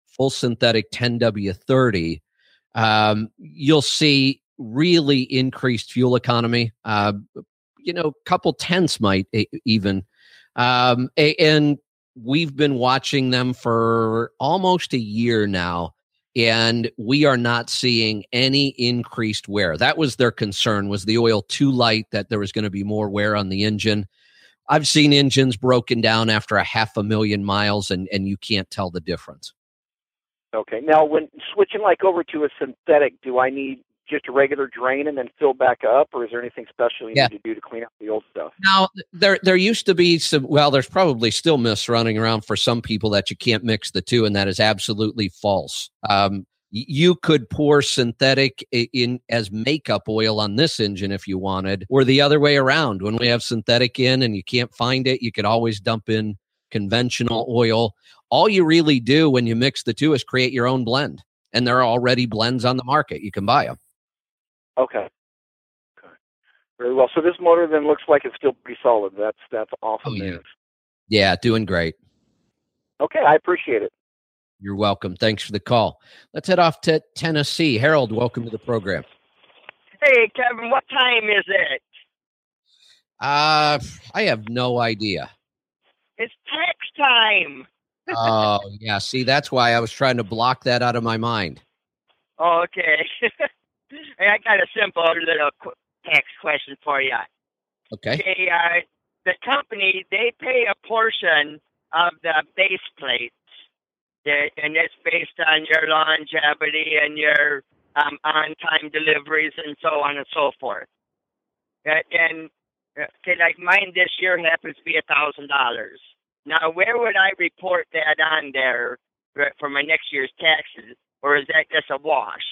full synthetic ten W thirty. Um, you'll see really increased fuel economy, uh, you know, couple tenths might even. Um, and we've been watching them for almost a year now, and we are not seeing any increased wear. That was their concern, was the oil too light, that there was going to be more wear on the engine. I've seen engines broken down after a half a million miles, and, and you can't tell the difference. Okay. Now, when switching like over to a synthetic, do I need just a regular drain and then fill back up, or is there anything special you yeah. need to do to clean up the old stuff? Now, there there used to be some, well, there's probably still myths running around for some people that you can't mix the two, and that is absolutely false. Um, you could pour synthetic in, in as makeup oil on this engine if you wanted, or the other way around. When we have synthetic in and you can't find it, you could always dump in conventional oil. All you really do when you mix the two is create your own blend, and there are already blends on the market. You can buy them. Okay. Okay. Very well. So this motor then looks like it's still pretty solid. That's that's awesome. Oh, yeah. News. Yeah, doing great. Okay, I appreciate it. You're welcome. Thanks for the call. Let's head off to Tennessee. Harold, welcome to the program. Hey, Kevin, what time is it? Uh, I have no idea. It's tax time. Oh, yeah. See, that's why I was trying to block that out of my mind. Oh, okay. Hey, I got a simple little tax question for you. Okay. They, uh, the company, they pay a portion of the base plate, and it's based on your longevity and your um, on-time deliveries and so on and so forth. And okay, like mine this year happens to be one thousand dollars. Now, where would I report that on there for my next year's taxes, or is that just a wash?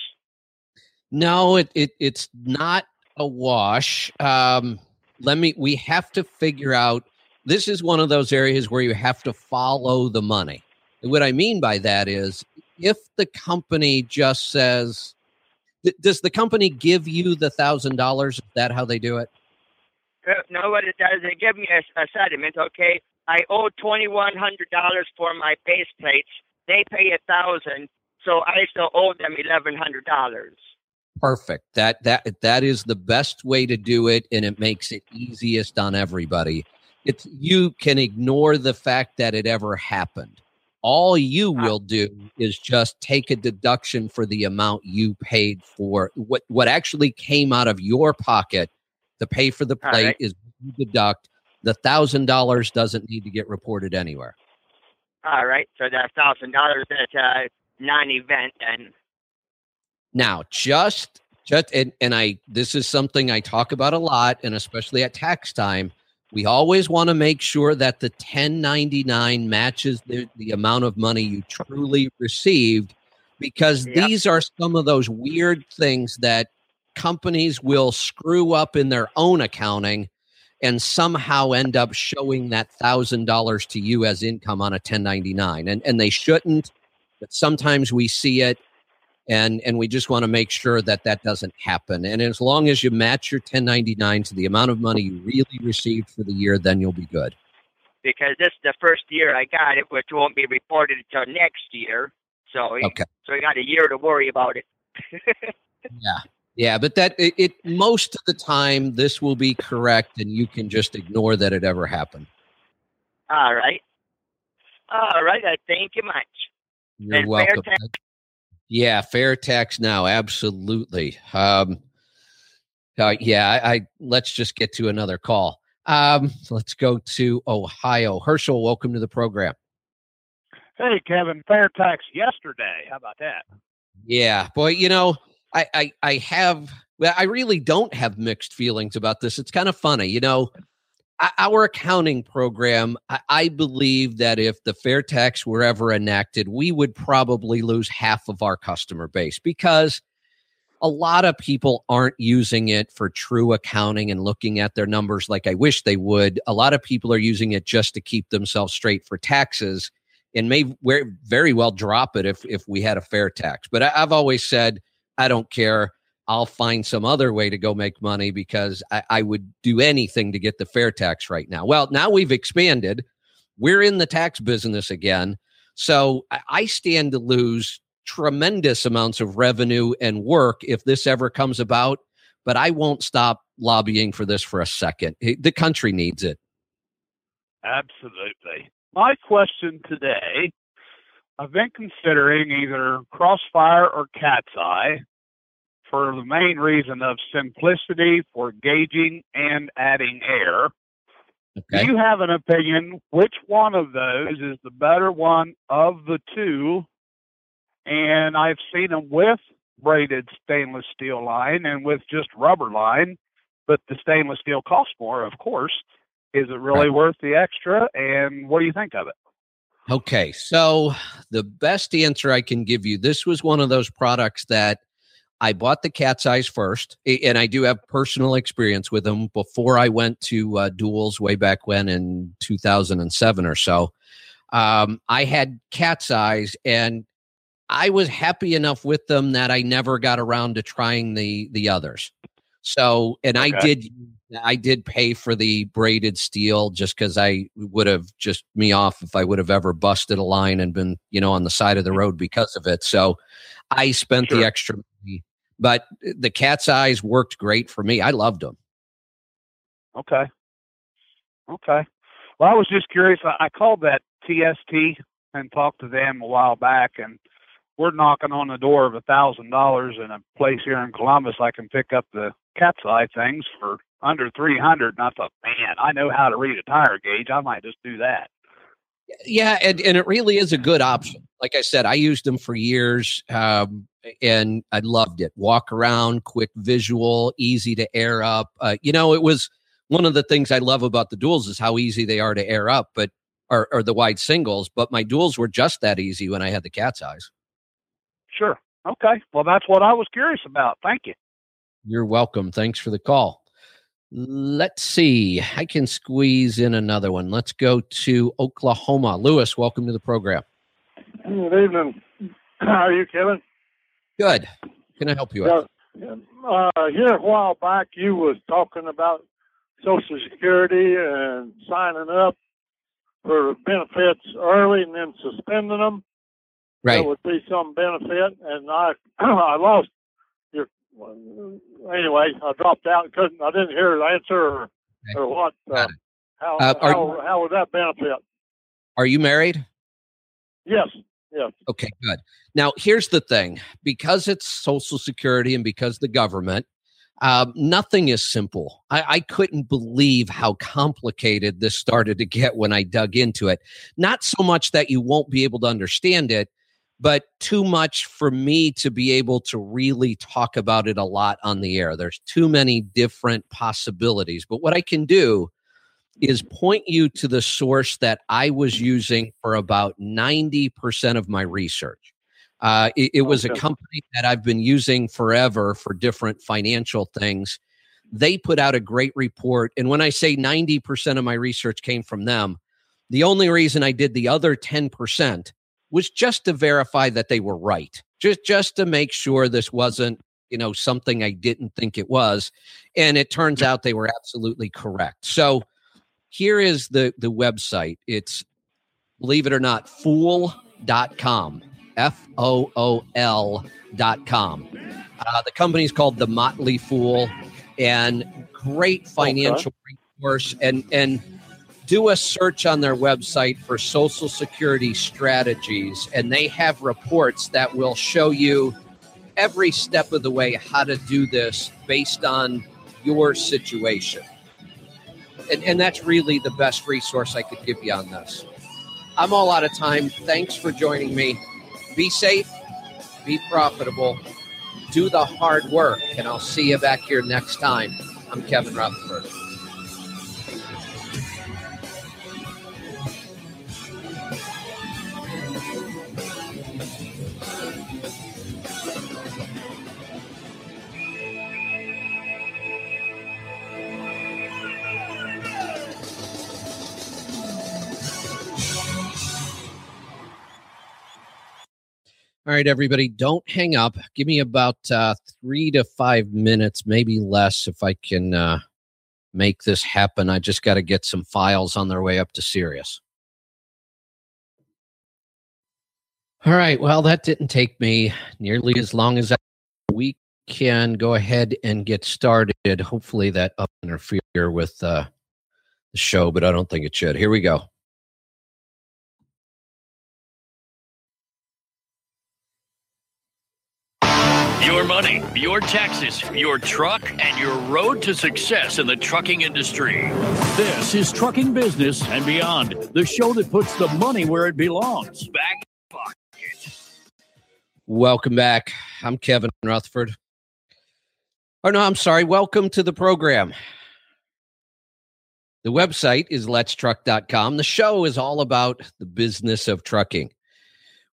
No, it, it it's not a wash. Um, let me. We have to figure out. This is one of those areas where you have to follow the money. And what I mean by that is, if the company just says, th- does the company give you the thousand dollars? Is that how they do it? If nobody does, they give me a, a settlement, okay? I owe twenty-one hundred dollars for my base plates. They pay one thousand dollars, so I still owe them eleven hundred dollars. Perfect. That that that is the best way to do it, and it makes it easiest on everybody. It's, you can ignore the fact that it ever happened. All you will do is just take a deduction for the amount you paid for. What what actually came out of your pocket to pay for the plate right. is you deduct. The one thousand dollars doesn't need to get reported anywhere. All right. So that one thousand dollars, that's a non-event then. Now, just, just and, and I this is something I talk about a lot, and especially at tax time, we always want to make sure that the ten ninety-nine matches the, the amount of money you truly received, because yep. these are some of those weird things that companies will screw up in their own accounting and somehow end up showing that one thousand dollars to you as income on a ten ninety-nine. And, and they shouldn't, but sometimes we see it, and, and we just want to make sure that that doesn't happen. And as long as you match your ten ninety-nine to the amount of money you really received for the year, then you'll be good. Because this is the first year I got it, which won't be reported until next year. So okay. so I got a year to worry about it. yeah. Yeah, but that it, it most of the time this will be correct, and you can just ignore that it ever happened. All right. All right. I thank you much. You're and welcome. Fair tax- yeah, fair tax now. Absolutely. Um, uh, yeah, I, I let's just get to another call. Um, let's go to Ohio. Herschel, welcome to the program. Hey, Kevin. Fair tax yesterday. How about that? Yeah, boy. You know. I, I, I have, well, I really don't have mixed feelings about this. It's kind of funny. You know, our accounting program, I, I believe that if the fair tax were ever enacted, we would probably lose half of our customer base, because a lot of people aren't using it for true accounting and looking at their numbers like I wish they would. A lot of people are using it just to keep themselves straight for taxes, and may very well drop it if, if we had a fair tax. But I, I've always said, I don't care. I'll find some other way to go make money, because I, I would do anything to get the fair tax right now. Well, now we've expanded. We're in the tax business again. So I stand to lose tremendous amounts of revenue and work if this ever comes about, but I won't stop lobbying for this for a second. The country needs it. Absolutely. My question today, I've been considering either Crossfire or Cat's Eye for the main reason of simplicity for gauging and adding air. Okay. Do you have an opinion which one of those is the better one of the two? And I've seen them with braided stainless steel line and with just rubber line, but the stainless steel costs more, of course. Is it really right. worth the extra? And what do you think of it? Okay, so the best answer I can give you, this was one of those products that I bought the Cat's Eyes first, and I do have personal experience with them before I went to uh, duals way back when in two thousand seven or so. Um, I had Cat's Eyes, and I was happy enough with them that I never got around to trying the the others. So, and okay. I did, I did pay for the braided steel just because I would have just me off if I would have ever busted a line and been, you know, on the side of the road because of it. So I spent sure. the extra money, but the Cat's Eyes worked great for me. I loved them. Okay. Okay. Well, I was just curious. I called that T S T and talked to them a while back, and we're knocking on the door of one thousand dollars in a place here in Columbus. I can pick up the Cat's Eye things for under three hundred dollars. And I thought, man, I know how to read a tire gauge. I might just do that. Yeah, and, and it really is a good option. Like I said, I used them for years, um, and I loved it. Walk around, quick visual, easy to air up. Uh, you know, it was one of the things I love about the duals is how easy they are to air up, but or, or the wide singles. But my duals were just that easy when I had the Cat's Eyes. Sure. Okay. Well, that's what I was curious about. Thank you. You're welcome. Thanks for the call. Let's see. I can squeeze in another one. Let's go to Oklahoma. Lewis, welcome to the program. Good evening. How are you, Kevin? Good. Can I help you out? Uh, uh, here a while back, you was talking about Social Security and signing up for benefits early and then suspending them. Right. That would be some benefit. And I I lost your, anyway, I dropped out and couldn't, I didn't hear an answer or, okay. or what. Uh, how, uh, how, you, how would that benefit? Are you married? Yes. Yeah. Okay, good. Now, here's the thing. Because it's Social Security and because the government, uh, nothing is simple. I, I couldn't believe how complicated this started to get when I dug into it. Not so much that you won't be able to understand it, but too much for me to be able to really talk about it a lot on the air. There's too many different possibilities. But what I can do is point you to the source that I was using for about ninety percent of my research. Uh, it, it was a company that I've been using forever for different financial things. They put out a great report. And when I say ninety percent of my research came from them, the only reason I did the other ten percent was just to verify that they were right, just, just to make sure this wasn't, you know, something I didn't think it was. And it turns out they were absolutely correct. So here is the, the website. It's, believe it or not, fool dot com, F O O L dot com. Uh, the company's called The Motley Fool, and great financial okay. resource. And, and do a search on their website for Social Security strategies, and they have reports that will show you every step of the way how to do this based on your situation. And, and that's really the best resource I could give you on this. I'm all out of time. Thanks for joining me. Be safe, be profitable, do the hard work, and I'll see you back here next time. I'm Kevin Rutherford. All right, everybody, don't hang up. Give me about uh, three to five minutes, maybe less, if I can uh, make this happen. I just got to get some files on their way up to Sirius. All right, well, that didn't take me nearly as long as I we can go ahead and get started. Hopefully that won't interfere with uh, the show, but I don't think it should. Here we go. Your money, your taxes, your truck, and your road to success in the trucking industry. This is Trucking Business and Beyond, the show that puts the money where it belongs. Back pocket. Welcome back. I'm Kevin Rutherford. Oh, no, I'm sorry. Welcome to the program. The website is Let's Truck dot com. The show is all about the business of trucking.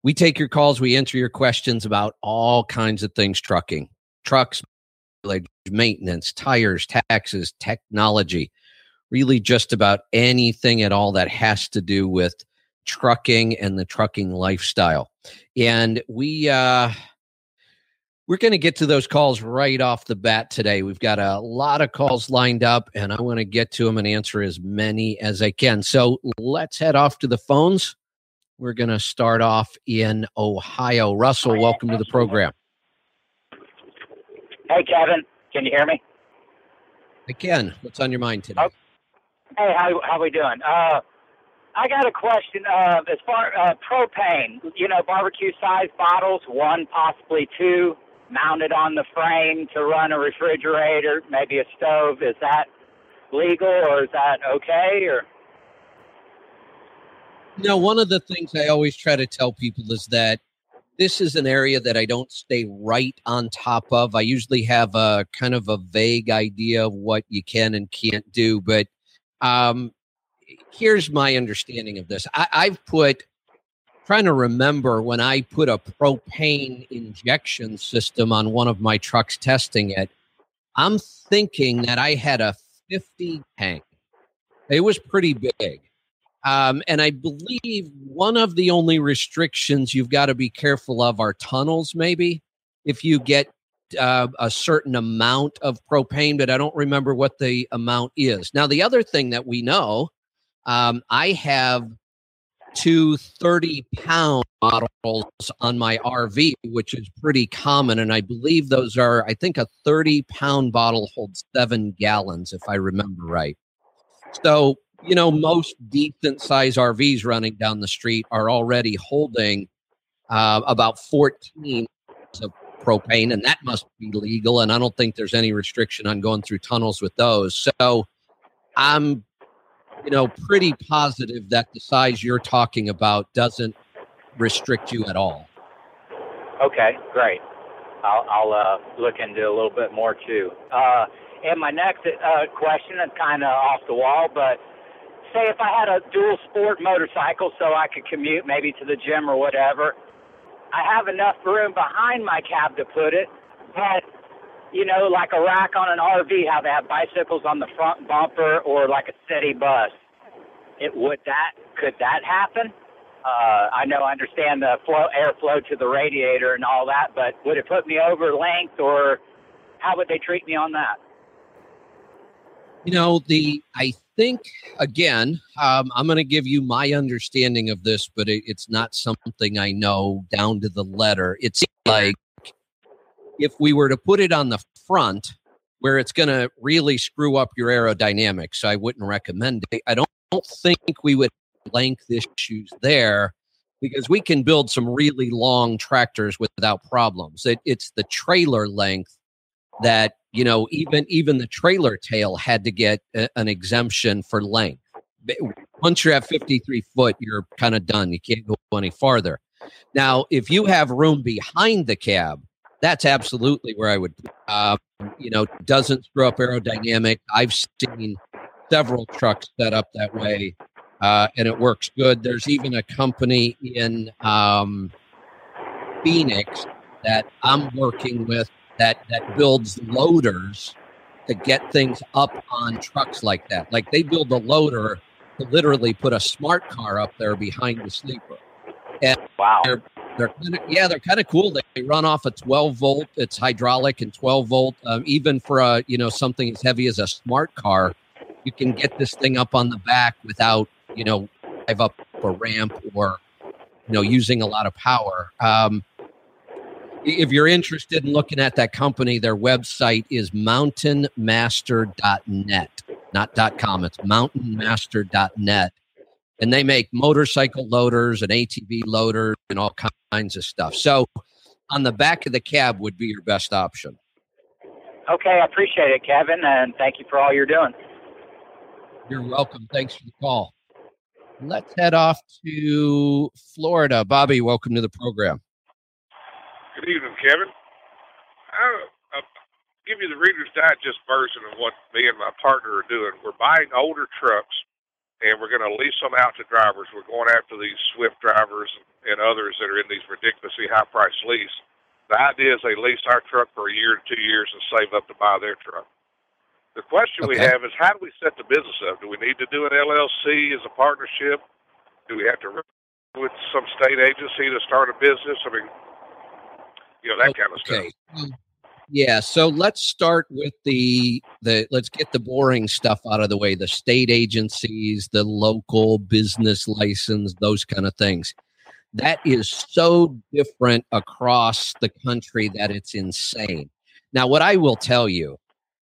We take your calls. We answer your questions about all kinds of things trucking, trucks, maintenance, tires, taxes, technology, really just about anything at all that has to do with trucking and the trucking lifestyle. And we, uh, we're going to get to those calls right off the bat today. We've got a lot of calls lined up, and I want to get to them and answer as many as I can. So let's head off to the phones. We're going to start off in Ohio. Russell, welcome to the program. Hey, Kevin. Can you hear me? I can. What's on your mind today? Oh, hey, how how we doing? Uh, I got a question. Uh, as far uh, propane, you know, barbecue-sized bottles, one, possibly two, mounted on the frame to run a refrigerator, maybe a stove. Is that legal or is that okay or? Now, one of the things I always try to tell people is that this is an area that I don't stay right on top of. I usually have a kind of a vague idea of what you can and can't do. But um, here's my understanding of this. I, I've put, trying to remember when I put a propane injection system on one of my trucks testing it, I'm thinking that I had a fifty tank. It was pretty big. Um, and I believe one of the only restrictions you've got to be careful of are tunnels, maybe. If you get uh, a certain amount of propane, but I don't remember what the amount is. Now, the other thing that we know, um, I have two thirty-pound models on my R V, which is pretty common, and I believe those are, I think a thirty-pound bottle holds seven gallons, if I remember right. So, you know, most decent-sized R Vs running down the street are already holding uh, about fourteen of propane, and that must be legal, and I don't think there's any restriction on going through tunnels with those. So I'm, you know, pretty positive that the size you're talking about doesn't restrict you at all. Okay, great. I'll, I'll uh, look into a little bit more, too. Uh, and my next uh, question is kind of off the wall, but say if I had a dual sport motorcycle so I could commute maybe to the gym or whatever, I have enough room behind my cab to put it, but, you know, like a rack on an R V, how they have bicycles on the front bumper or like a city bus. It would that, could that happen? Uh, I know I understand the flow, airflow to the radiator and all that, but would it put me over length, or how would they treat me on that? You know, the, I think, again, um, I'm going to give you my understanding of this, but it, it's not something I know down to the letter. It's like, if we were to put it on the front where it's going to really screw up your aerodynamics, I wouldn't recommend it. I don't, don't think we would have length issues there, because we can build some really long tractors without problems. It, it's the trailer length that, you know, even, even the trailer tail had to get a, an exemption for length. Once you're at fifty-three foot, you're kind of done. You can't go any farther. Now, if you have room behind the cab, that's absolutely where I would, uh, you know, doesn't screw up aerodynamic. I've seen several trucks set up that way, uh, and it works good. There's even a company in um, Phoenix that I'm working with that that builds loaders to get things up on trucks like that. Like, they build a loader to literally put a smart car up there behind the sleeper. And wow. They're kind of, yeah, they're kind of cool. They, they run off a twelve volt. It's hydraulic and twelve volt. Um, even for a, you know, something as heavy as a smart car, you can get this thing up on the back without, you know, drive up a ramp or, you know, using a lot of power. Um, if you're interested in looking at that company, their website is mountain master dot net, not .com. It's mountain master dot net. And they make motorcycle loaders and A T V loaders and all kinds of stuff. So on the back of the cab would be your best option. Okay, I appreciate it, Kevin, and thank you for all you're doing. You're welcome. Thanks for the call. Let's head off to Florida. Bobby, welcome to the program. Good evening, Kevin. I'll, I'll give you the Reader's Digest version of what me and my partner are doing. We're buying older trucks, and we're going to lease them out to drivers. We're going after these Swift drivers and others that are in these ridiculously high-price lease. The idea is they lease our truck for a year to two years and save up to buy their truck. The question okay. we have is, how do we set the business up? Do we need to do an L L C as a partnership? Do we have to work with some state agency to start a business? I mean, you know, that okay. kind of stuff. Um, Yeah, so let's start with the, the, let's get the boring stuff out of the way, the state agencies, the local business license, those kind of things. That is so different across the country that it's insane. Now, what I will tell you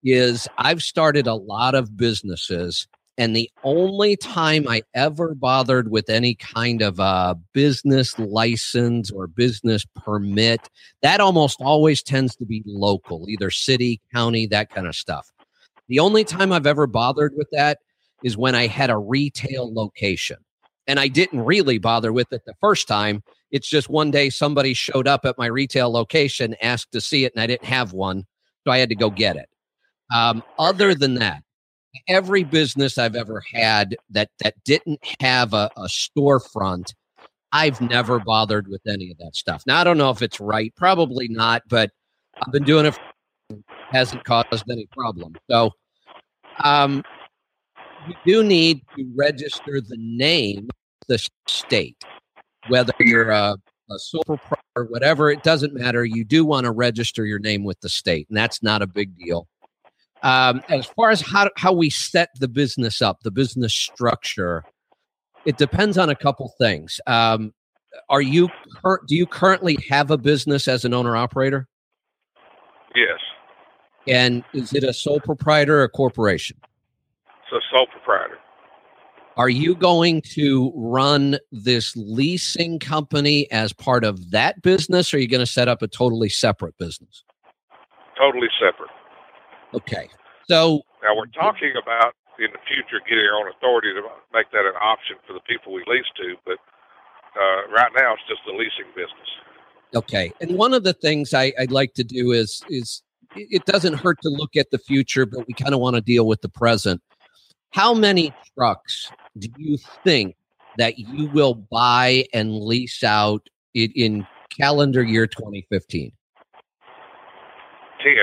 is I've started a lot of businesses, and the only time I ever bothered with any kind of a business license or business permit, that almost always tends to be local, either city, county, that kind of stuff. The only time I've ever bothered with that is when I had a retail location. And I didn't really bother with it the first time. It's just one day somebody showed up at my retail location, asked to see it, and I didn't have one, so I had to go get it. Um, other than that, every business I've ever had that, that didn't have a, a storefront, I've never bothered with any of that stuff. Now, I don't know if it's right. Probably not, but I've been doing it. It hasn't caused any problem. So um, you do need to register the name of the state, whether you're a, a sole proprietor, whatever, it doesn't matter. You do want to register your name with the state, and that's not a big deal. Um, as far as how, how we set the business up, the business structure, it depends on a couple things. Um, are you cur- do you currently have a business as an owner operator? Yes. And is it a sole proprietor or a corporation? It's a sole proprietor. Are you going to run this leasing company as part of that business, or are you going to set up a totally separate business? Totally separate. Okay. So now we're talking about in the future getting our own authority to make that an option for the people we lease to, but uh, right now it's just the leasing business. Okay. And one of the things I, I'd like to do is is it doesn't hurt to look at the future, but we kind of want to deal with the present. How many trucks do you think that you will buy and lease out in, in calendar year twenty fifteen? ten.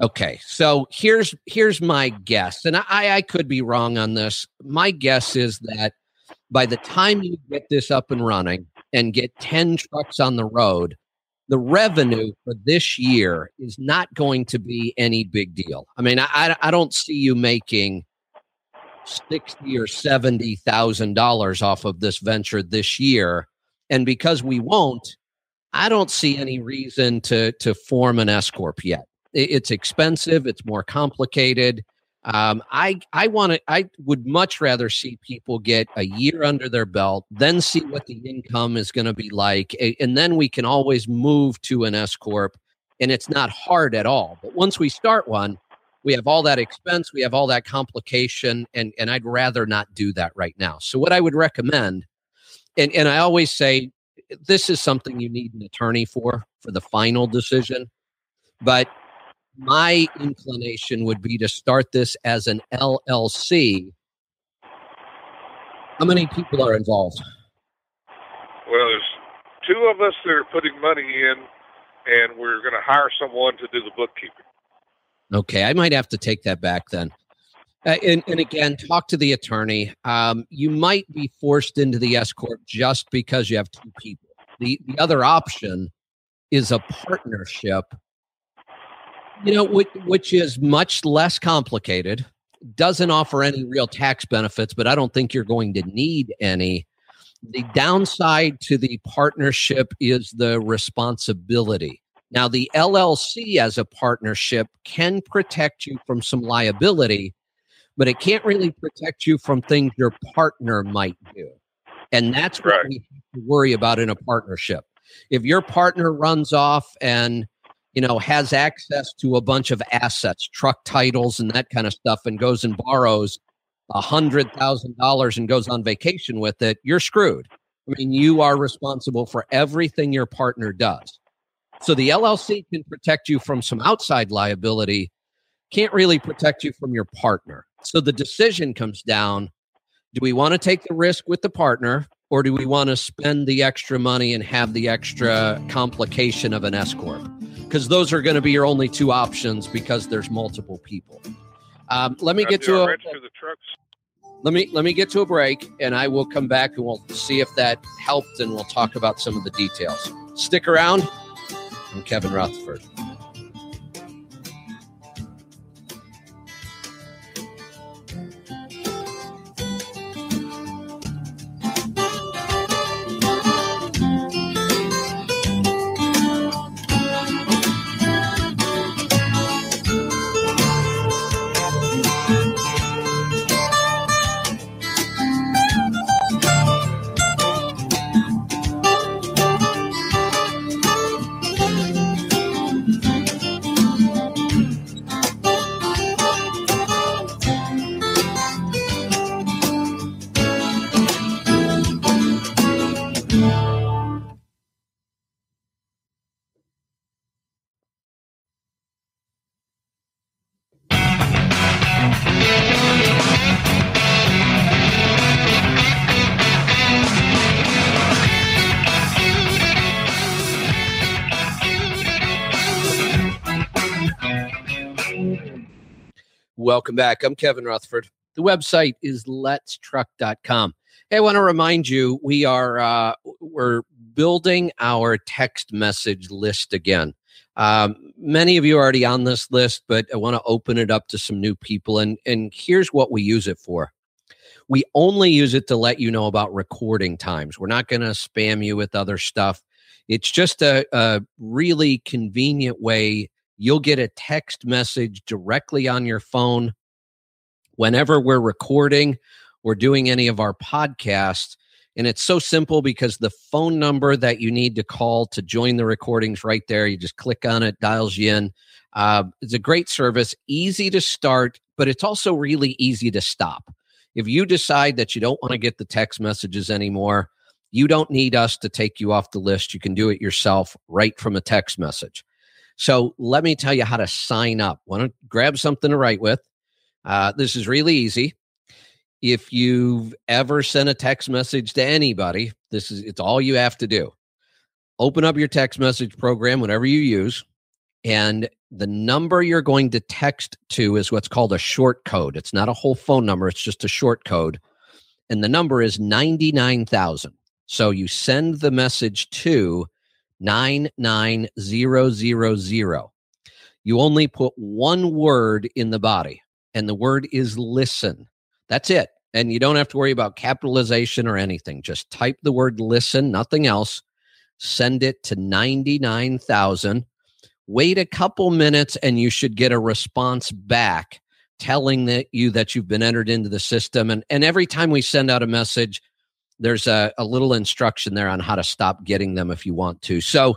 Okay, so here's here's my guess, and I, I could be wrong on this. My guess is that by the time you get this up and running and get ten trucks on the road, the revenue for this year is not going to be any big deal. I mean, I, I don't see you making sixty or seventy thousand dollars off of this venture this year, and because we won't, I don't see any reason to to form an S corp yet. It's expensive. It's more complicated. Um, I I want to. I would much rather see people get a year under their belt, then see what the income is going to be like, and then we can always move to an S corp. And it's not hard at all. But once we start one, we have all that expense, we have all that complication, and and I'd rather not do that right now. So what I would recommend, and and I always say, this is something you need an attorney for for the final decision, but my inclination would be to start this as an L L C. How many people are involved? Well, there's two of us that are putting money in, and we're going to hire someone to do the bookkeeping. Okay, I might have to take that back then. Uh, and, and again, talk to the attorney. Um, you might be forced into the S corp just because you have two people. The, the other option is a partnership, you know, which, which is much less complicated, doesn't offer any real tax benefits, but I don't think you're going to need any. The downside to the partnership is the responsibility. Now, the L L C as a partnership can protect you from some liability, but it can't really protect you from things your partner might do. And that's right. What we have to worry about in a partnership. If your partner runs off and you know, has access to a bunch of assets, truck titles and that kind of stuff, and goes and borrows one hundred thousand dollars and goes on vacation with it, you're screwed. I mean, you are responsible for everything your partner does. So the L L C can protect you from some outside liability, can't really protect you from your partner. So the decision comes down, do we want to take the risk with the partner, or do we want to spend the extra money and have the extra complication of an S corp? Because those are going to be your only two options because there's multiple people. Um, let me get to a, let me let me get to a break, and I will come back and we'll see if that helped, and we'll talk about some of the details. Stick around. I'm Kevin Rutherford. Welcome back. I'm Kevin Rutherford. The website is Let's Truck dot com. Hey, I want to remind you, we are uh, we're building our text message list again. Um, many of you are already on this list, but I want to open it up to some new people. And, and here's what we use it for. We only use it to let you know about recording times. We're not going to spam you with other stuff. It's just a, a really convenient way. You'll get a text message directly on your phone whenever we're recording or doing any of our podcasts. And it's so simple because the phone number that you need to call to join the recordings right there, you just click on it, dials you in. Uh, it's a great service, easy to start, but it's also really easy to stop. If you decide that you don't want to get the text messages anymore, you don't need us to take you off the list. You can do it yourself right from a text message. So let me tell you how to sign up. Want to grab something to write with? Uh, this is really easy. If you've ever sent a text message to anybody, this is it's all you have to do. Open up your text message program, whatever you use, and the number you're going to text to is what's called a short code. It's not a whole phone number, it's just a short code. And the number is ninety-nine thousand. So you send the message to nine nine zero zero zero. You only put one word in the body, and the word is listen. That's it. And you don't have to worry about capitalization or anything. Just type the word listen, nothing else. Send it to ninety-nine thousand. Wait a couple minutes and you should get a response back telling that you that you've been entered into the system. And, and every time we send out a message, there's a, a little instruction there on how to stop getting them if you want to. So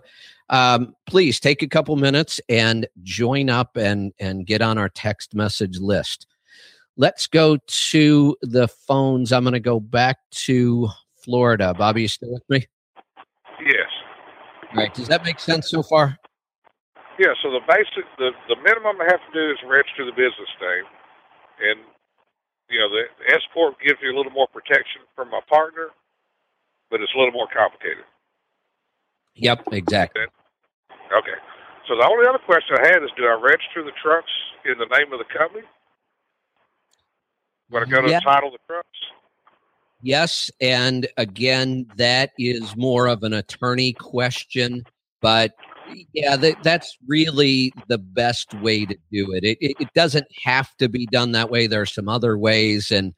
um, please take a couple minutes and join up and, and get on our text message list. Let's go to the phones. I'm going to go back to Florida. Bobby, you still with me? Yes. All right. Does that make sense so far? Yeah. So the basic, the, the minimum I have to do is register the business name. And, you know, the S-Corp gives you a little more protection from my partner, but it's a little more complicated. Yep, exactly. Okay. So the only other question I had is, do I register the trucks in the name of the company? But I got to yeah. title the trucks. Yes, and again, that is more of an attorney question, but yeah, that, that's really the best way to do it. It, it. It doesn't have to be done that way. There are some other ways, and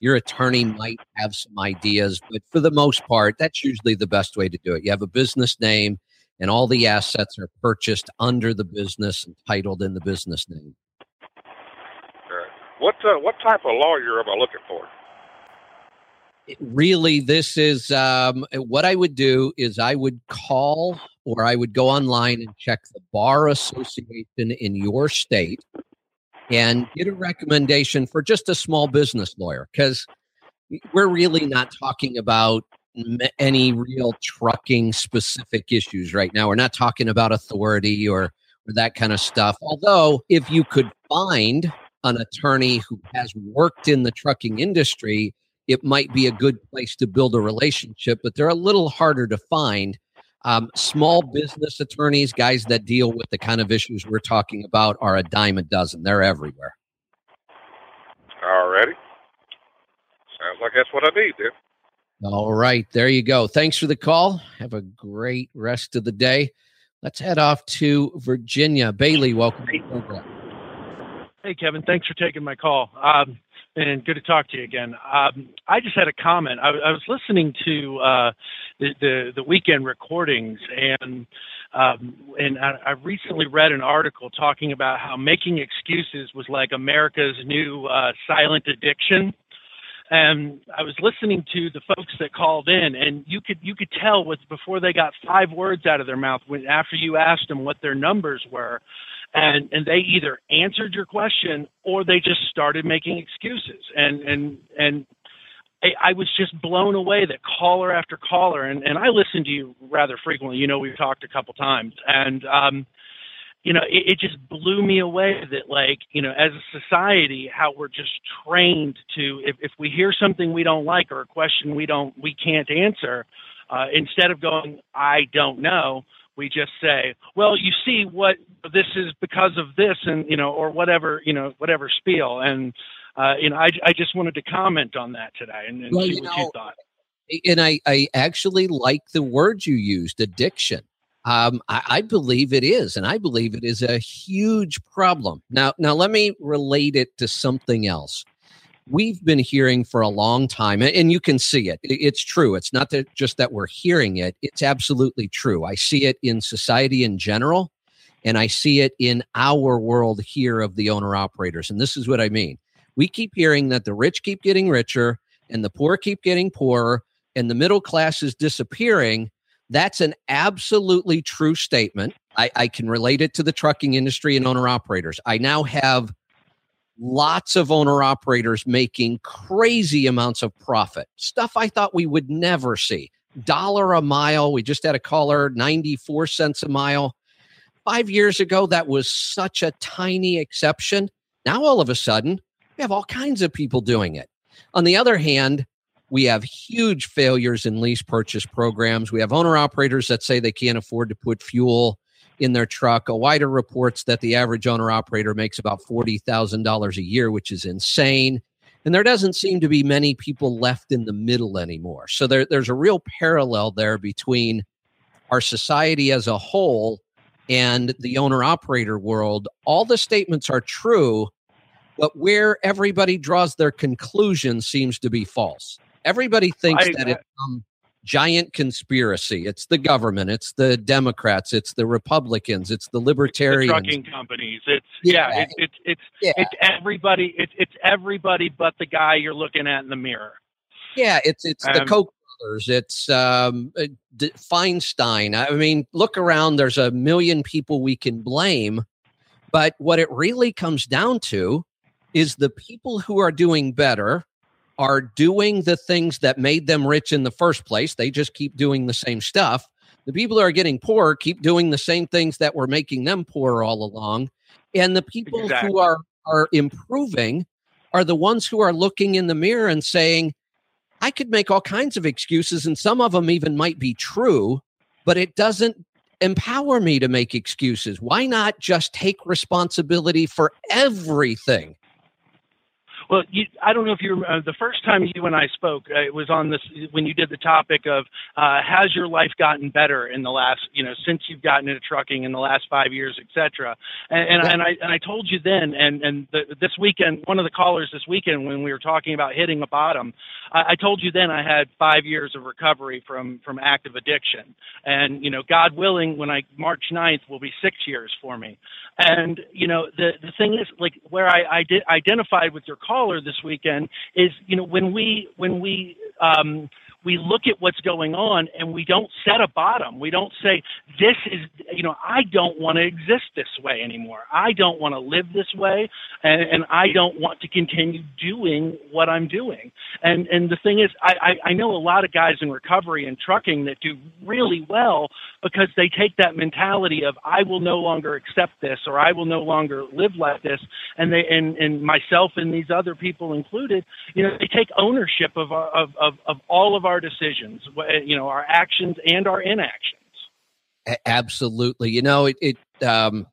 your attorney might have some ideas, but for the most part, that's usually the best way to do it. You have a business name, and all the assets are purchased under the business and titled in the business name. What uh, what type of lawyer am I looking for? It really, this is um, what I would do is I would call or I would go online and check the bar association in your state and get a recommendation for just a small business lawyer, because we're really not talking about any real trucking specific issues right now. We're not talking about authority or, or that kind of stuff. Although if you could find an attorney who has worked in the trucking industry, it might be a good place to build a relationship, but they're a little harder to find. Um, small business attorneys, guys that deal with the kind of issues we're talking about, are a dime a dozen. They're everywhere. All righty. Sounds like that's what I need then. All right. There you go. Thanks for the call. Have a great rest of the day. Let's head off to Virginia. Bailey, welcome to the program. Hey, Kevin, thanks for taking my call, um, and good to talk to you again. Um, I just had a comment. I, I was listening to uh, the, the, the weekend recordings, and um, and I, I recently read an article talking about how making excuses was like America's new uh, silent addiction. And I was listening to the folks that called in, and you could you could tell with before they got five words out of their mouth when after you asked them what their numbers were. And and they either answered your question or they just started making excuses. And and and I, I was just blown away that caller after caller. And, and I listen to you rather frequently. You know, we've talked a couple times. And, um, you know, it, it just blew me away that, like, you know, as a society, how we're just trained to, if, if we hear something we don't like or a question we don't, we can't answer, uh, instead of going, I don't know, we just say, well, you see what this is because of this, and, you know, or whatever, you know, whatever spiel. And uh, you know, I, I just wanted to comment on that today and, and well, see you what know, you thought. And I, I actually like the word you used, addiction. Um, I, I believe it is, and I believe it is a huge problem. Now, now let me relate it to something else. We've been hearing for a long time, and you can see it. It's true. It's not that just that we're hearing it. It's absolutely true. I see it in society in general, and I see it in our world here of the owner-operators. And this is what I mean. We keep hearing that the rich keep getting richer, and the poor keep getting poorer, and the middle class is disappearing. That's an absolutely true statement. I, I can relate it to the trucking industry and owner-operators. I now have lots of owner-operators making crazy amounts of profit, stuff I thought we would never see. Dollar a mile, we just had a caller, ninety-four cents a mile. Five years ago, that was such a tiny exception. Now, all of a sudden, we have all kinds of people doing it. On the other hand, we have huge failures in lease purchase programs. We have owner-operators that say they can't afford to put fuel in their truck. O W I D A reports that the average owner-operator makes about forty thousand dollars a year, which is insane. And there doesn't seem to be many people left in the middle anymore. So there, there's a real parallel there between our society as a whole and the owner-operator world. All the statements are true, but where everybody draws their conclusion seems to be false. Everybody thinks I, that it's some giant conspiracy. It's the government. It's the Democrats. It's the Republicans. It's the libertarians. The trucking companies. It's yeah. yeah it, it, it's yeah. it's everybody. It's it's everybody but the guy you're looking at in the mirror. Yeah. It's it's um, the Koch brothers. It's um, D- Feinstein. I mean, look around. There's a million people we can blame, but what it really comes down to is the people who are doing better are doing the things that made them rich in the first place. They just keep doing the same stuff. The people who are getting poorer keep doing the same things that were making them poorer all along. And the people exactly. who are, are improving are the ones who are looking in the mirror and saying, I could make all kinds of excuses, and some of them even might be true, but it doesn't empower me to make excuses. Why not just take responsibility for everything? Well, you, I don't know if you uh, the first time you and I spoke, uh, it was on this when you did the topic of uh, has your life gotten better in the last, you know, since you've gotten into trucking in the last five years, et cetera. And, and, yeah. and I and I told you then, and and the, this weekend, one of the callers this weekend when we were talking about hitting a bottom, I, I told you then I had five years of recovery from from active addiction, and you know, God willing, when I March ninth will be six years for me. And you know, the the thing is, like where I, I did identified with your call this weekend is, you know, when we when we um, we look at what's going on and we don't set a bottom, we don't say this is, you know, I don't want to exist this way anymore. I don't want to live this way, and, and I don't want to continue doing what I'm doing. And and the thing is, I, I I know a lot of guys in recovery and trucking that do really well because they take that mentality of I will no longer accept this, or I will no longer live like this, and they and and myself and these other people included, you know, they take ownership of our, of, of, of all of our decisions, you know, our actions and our inactions. Absolutely. You know, it, it um,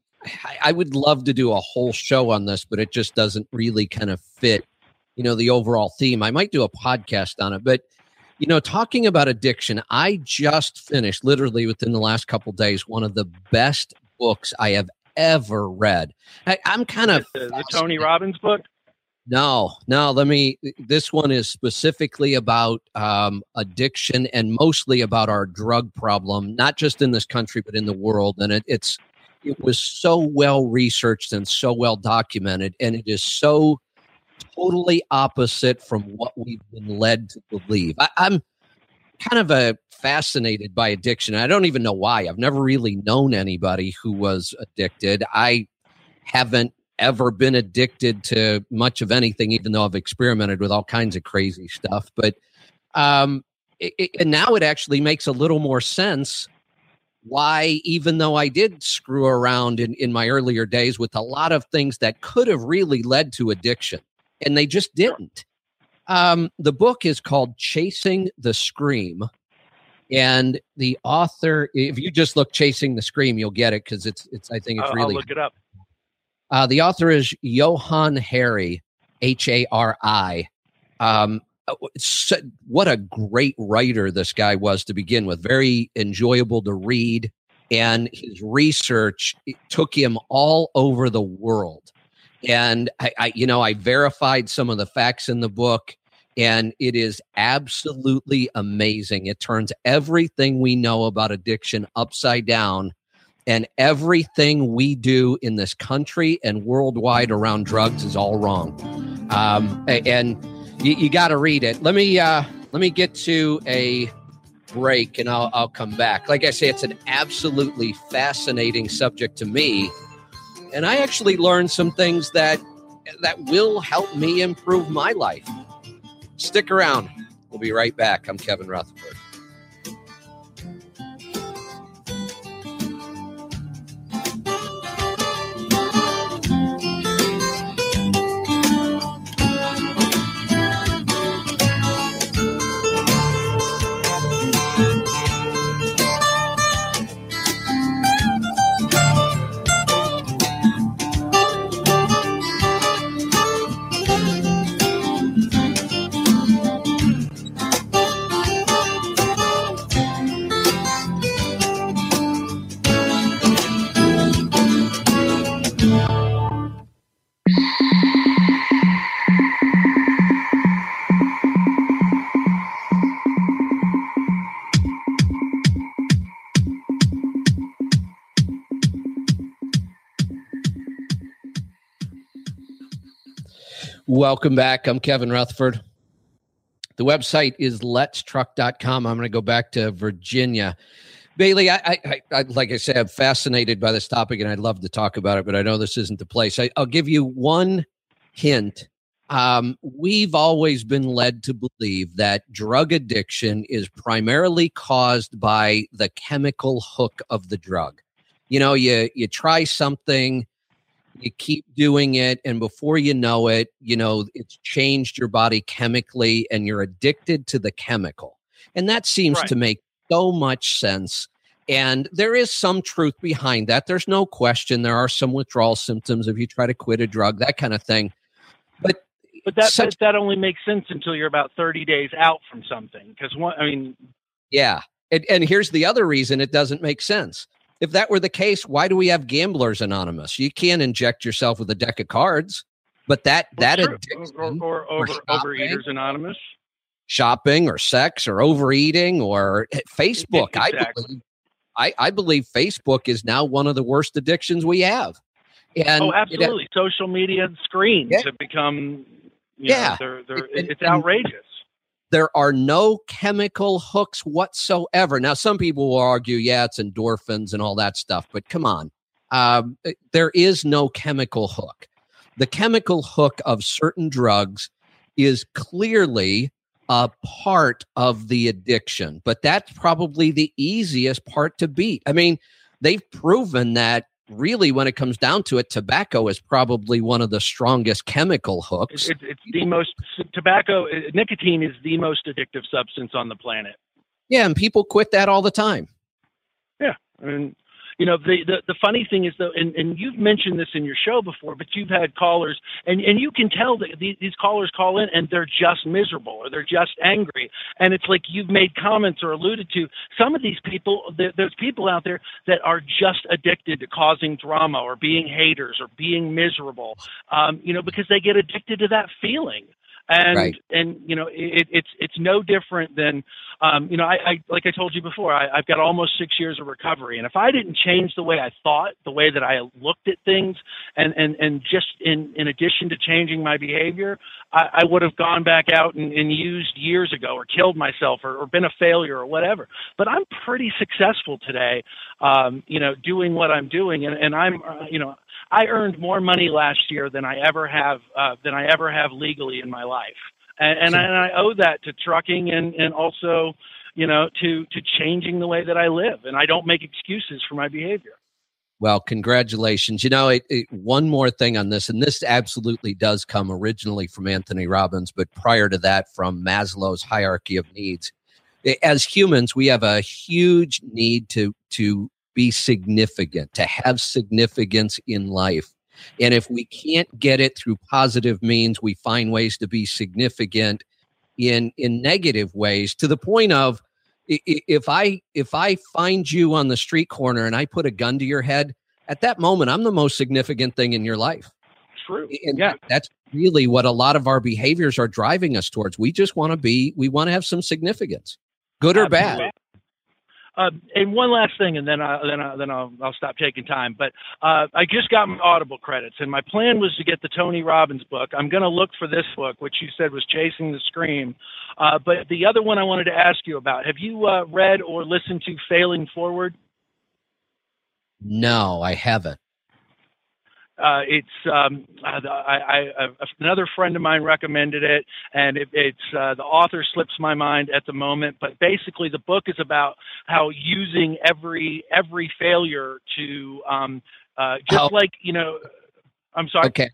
I would love to do a whole show on this, but it just doesn't really kind of fit, you know, the overall theme. I might do a podcast on it, but you know, talking about addiction, I just finished literally within the last couple of days, one of the best books I have ever read. I, I'm kind of the, the Tony Robbins book. No, no, let me, this one is specifically about um, addiction and mostly about our drug problem, not just in this country, but in the world. And it, it's, it was so well researched and so well documented, and it is so totally opposite from what we've been led to believe. I, I'm kind of a fascinated by addiction. I don't even know why. I've never really known anybody who was addicted. I haven't ever been addicted to much of anything, even though I've experimented with all kinds of crazy stuff. But um, it, it, and now it actually makes a little more sense why, even though I did screw around in, in my earlier days with a lot of things that could have really led to addiction, and they just didn't. Um, the book is called Chasing the Scream. And the author, if you just look Chasing the Scream, you'll get it because it's, it's, I think it's I'll, really. I'll look it up. Uh, the author is Johann Hari, H A R I. Um, so, what a great writer this guy was to begin with. Very enjoyable to read. And his research took him all over the world. And, I, I, you know, I verified some of the facts in the book, and it is absolutely amazing. It turns everything we know about addiction upside down, and everything we do in this country and worldwide around drugs is all wrong. Um, and you, you got to read it. Let me uh, let me get to a break, and I'll, I'll come back. Like I say, it's an absolutely fascinating subject to me. And I actually learned some things that that will help me improve my life. Stick around. We'll be right back. I'm Kevin Rutherford. Welcome back. I'm Kevin Rutherford. The website is Let's Truck dot com. I'm going to go back to Virginia. Bailey, I, I, I, like I said, I'm fascinated by this topic, and I'd love to talk about it, but I know this isn't the place. I, I'll give you one hint. Um, we've always been led to believe that drug addiction is primarily caused by the chemical hook of the drug. You know, you you try something, you keep doing it, and before you know it, you know, it's changed your body chemically, and you're addicted to the chemical. And that seems right. to make so much sense. And there is some truth behind that. There's no question. There are some withdrawal symptoms if you try to quit a drug, that kind of thing. But but that such- that only makes sense until you're about thirty days out from something. Because one, I mean, yeah. And, and here's the other reason it doesn't make sense. If that were the case, why do we have Gamblers Anonymous? You can't inject yourself with a deck of cards, but that well, that sure. addiction, or, or, or, or shopping, Overeaters Anonymous, shopping or sex or overeating or Facebook. Exactly. I believe, I, I believe Facebook is now one of the worst addictions we have. And oh, absolutely! It, social media screens yeah. have become you yeah, know, they're, they're, it, it's and, outrageous. And, There are no chemical hooks whatsoever. Now, some people will argue, yeah, it's endorphins and all that stuff, but come on. Um, there is no chemical hook. The chemical hook of certain drugs is clearly a part of the addiction, but that's probably the easiest part to beat. I mean, they've proven that really when it comes down to it, tobacco is probably one of the strongest chemical hooks. It, it, it's the most tobacco. Nicotine is the most addictive substance on the planet. Yeah. And people quit that all the time. Yeah. I mean, you know, the, the, the funny thing is though, and, and you've mentioned this in your show before, but you've had callers and, and you can tell that these, these callers call in and they're just miserable or they're just angry. And it's like you've made comments or alluded to some of these people, th- there's people out there that are just addicted to causing drama or being haters or being miserable, um, you know, because they get addicted to that feeling. And, right. and, you know, it, it's, it's no different than, um, you know, I, I, like I told you before, I, I've got almost six years of recovery. And if I didn't change the way I thought, the way that I looked at things, and, and, and just in, in addition to changing my behavior, I, I would have gone back out and, and used years ago or killed myself or, or been a failure or whatever. But I'm pretty successful today, um, you know, doing what I'm doing. And, and I'm, uh, you know, I earned more money last year than I ever have uh, than I ever have legally in my life, and, and, I, and I owe that to trucking and, and also, you know, to to changing the way that I live. And I don't make excuses for my behavior. Well, congratulations. You know, it, it, one more thing on this, and this absolutely does come originally from Anthony Robbins, but prior to that, from Maslow's hierarchy of needs. As humans, we have a huge need to to. be significant, to have significance in life. And if we can't get it through positive means, we find ways to be significant in in negative ways, to the point of, if I if I find you on the street corner and I put a gun to your head, at that moment, I'm the most significant thing in your life. True. And yeah. that's really what a lot of our behaviors are driving us towards. We just want to be, we want to have some significance, good or Absolutely. Bad. Uh, and one last thing, and then I, then I, then I'll, I'll stop taking time. But uh, I just got my Audible credits, and my plan was to get the Tony Robbins book. I'm going to look for this book, which you said was Chasing the Scream. Uh, but the other one I wanted to ask you about: have you uh, read or listened to Failing Forward? No, I haven't. Uh, it's um, I, I, I, another friend of mine recommended it, and it, it's uh, the author slips my mind at the moment. But basically, the book is about how using every every failure to um, uh, just oh. like you know. I'm sorry. Okay,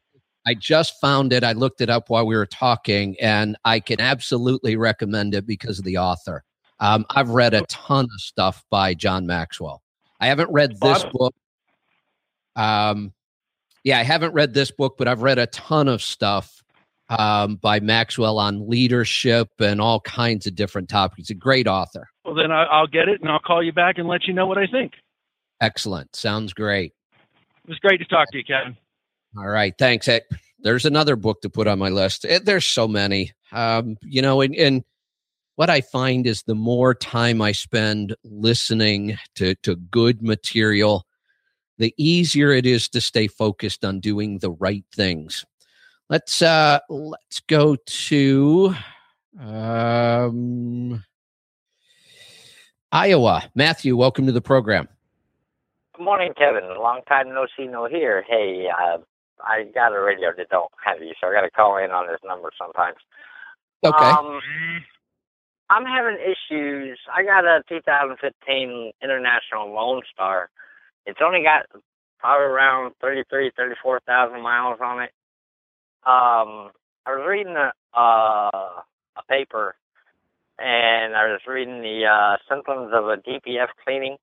I just found it. I looked it up while we were talking, and I can absolutely recommend it because of the author. Um, I've read a ton of stuff by John Maxwell. I haven't read this book. Um. Yeah, I haven't read this book, but I've read a ton of stuff um, by Maxwell on leadership and all kinds of different topics. He's a great author. Well, then I'll get it, and I'll call you back and let you know what I think. Excellent. Sounds great. It was great to talk to you, Kevin. All right. Thanks. There's another book to put on my list. There's so many. Um, you know, and, and what I find is the more time I spend listening to, to good material, the easier it is to stay focused on doing the right things. Let's uh, let's go to um, Iowa. Matthew, welcome to the program. Good morning, Kevin. Long time no see, no hear. Hey, uh, I got a radio that don't have you, so I got to call in on this number sometimes. Okay. Um, I'm having issues. I got a two thousand fifteen International Lone Star. It's only got probably around thirty-three, thirty-four thousand miles on it. Um, I was reading a, uh, a paper, and I was reading the uh, symptoms of a D P F cleaning.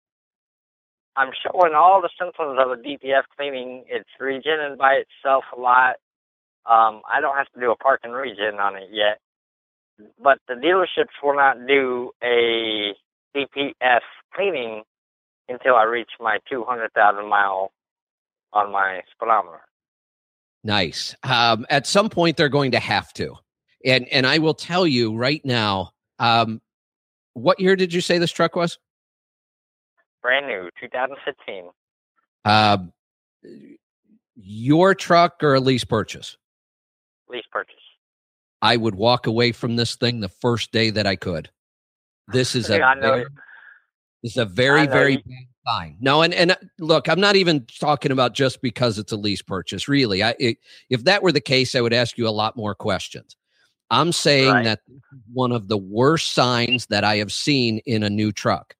I'm showing all the symptoms of a D P F cleaning. It's regening by itself a lot. Um, I don't have to do a park and regen on it yet. But the dealerships will not do a D P F cleaning until I reach my two hundred thousand mile on my speedometer. Nice. Um, at some point, they're going to have to. And and I will tell you right now, um, what year did you say this truck was? Brand new, two thousand fifteen. Uh, your truck or a lease purchase? Lease purchase. I would walk away from this thing the first day that I could. This is yeah, a... I know it. It's a very, very bad sign. No, and, and look, I'm not even talking about just because it's a lease purchase, really. I, it, if that were the case, I would ask you a lot more questions. I'm saying right. that one of the worst signs that I have seen in a new truck,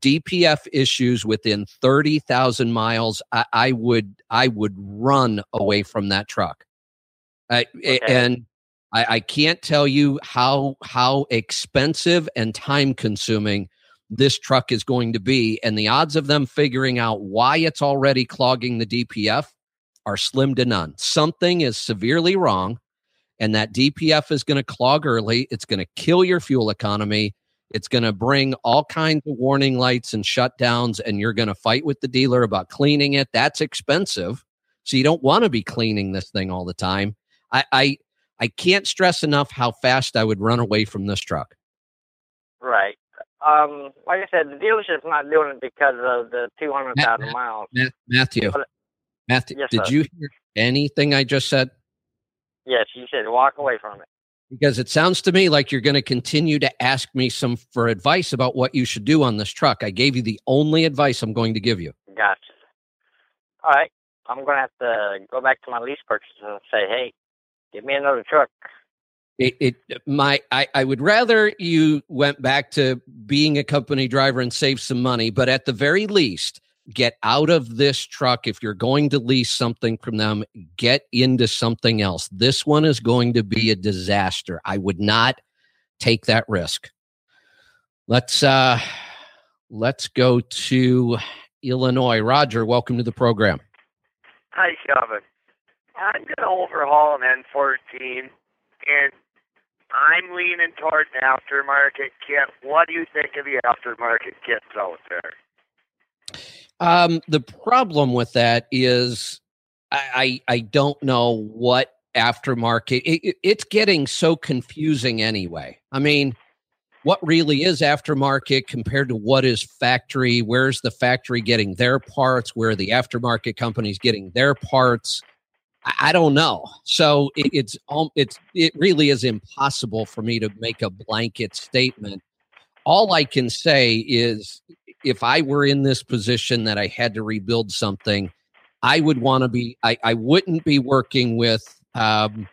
D P F issues within thirty thousand miles, I, I would I would run away from that truck. I, okay. And I, I can't tell you how how expensive and time-consuming this truck is going to be, and the odds of them figuring out why it's already clogging the D P F are slim to none. Something is severely wrong, and that D P F is going to clog early. It's going to kill your fuel economy. It's going to bring all kinds of warning lights and shutdowns, and you're going to fight with the dealer about cleaning it. That's expensive, so you don't want to be cleaning this thing all the time. I, I, I can't stress enough how fast I would run away from this truck. Right. Um, like I said, the dealership's not doing it because of the two hundred thousand miles. Matthew, but, Matthew, yes, did sir. you hear anything I just said? Yes, you said walk away from it. Because it sounds to me like you're going to continue to ask me some for advice about what you should do on this truck. I gave you the only advice I'm going to give you. Gotcha. All right. I'm going to have to go back to my lease purchase and say, hey, give me another truck. It, it, my, I, I would rather you went back to being a company driver and save some money, but at the very least, get out of this truck. If you're going to lease something from them, get into something else. This one is going to be a disaster. I would not take that risk. Let's, uh, let's go to Illinois. Roger, welcome to the program. Hi, Kevin. I'm going to overhaul an N fourteen, and I'm leaning towards an aftermarket kit. What do you think of the aftermarket kits out there? Um, the problem with that is I, I, I don't know what aftermarket. It, it, it's getting so confusing anyway. I mean, what really is aftermarket compared to what is factory? Where's the factory getting their parts? Where are the aftermarket companies getting their parts? I don't know. So it, it's um, it's it really is impossible for me to make a blanket statement. All I can say is if I were in this position that I had to rebuild something, I would want to be, I, I wouldn't be working with um,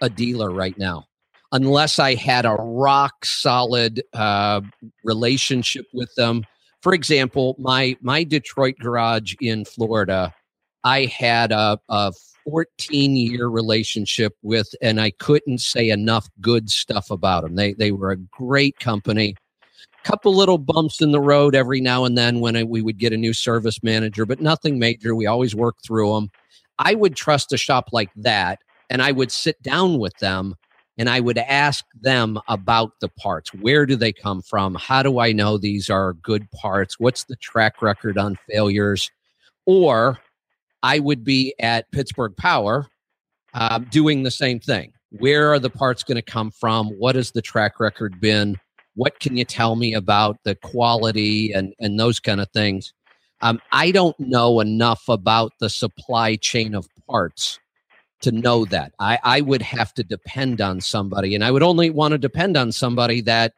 a dealer right now. Unless I had a rock solid uh, relationship with them. For example, my my Detroit garage in Florida, I had a, a fourteen year relationship with, and I couldn't say enough good stuff about them. They they were a great company. Couple little bumps in the road every now and then when I, we would get a new service manager, but nothing major. We always worked through them. I would trust a shop like that, and I would sit down with them. And I would ask them about the parts. Where do they come from? How do I know these are good parts? What's the track record on failures? Or I would be at Pittsburgh Power uh, doing the same thing. Where are the parts going to come from? What has the track record been? What can you tell me about the quality and, and those kind of things? Um, I don't know enough about the supply chain of parts to know that. I, I would have to depend on somebody, and I would only want to depend on somebody that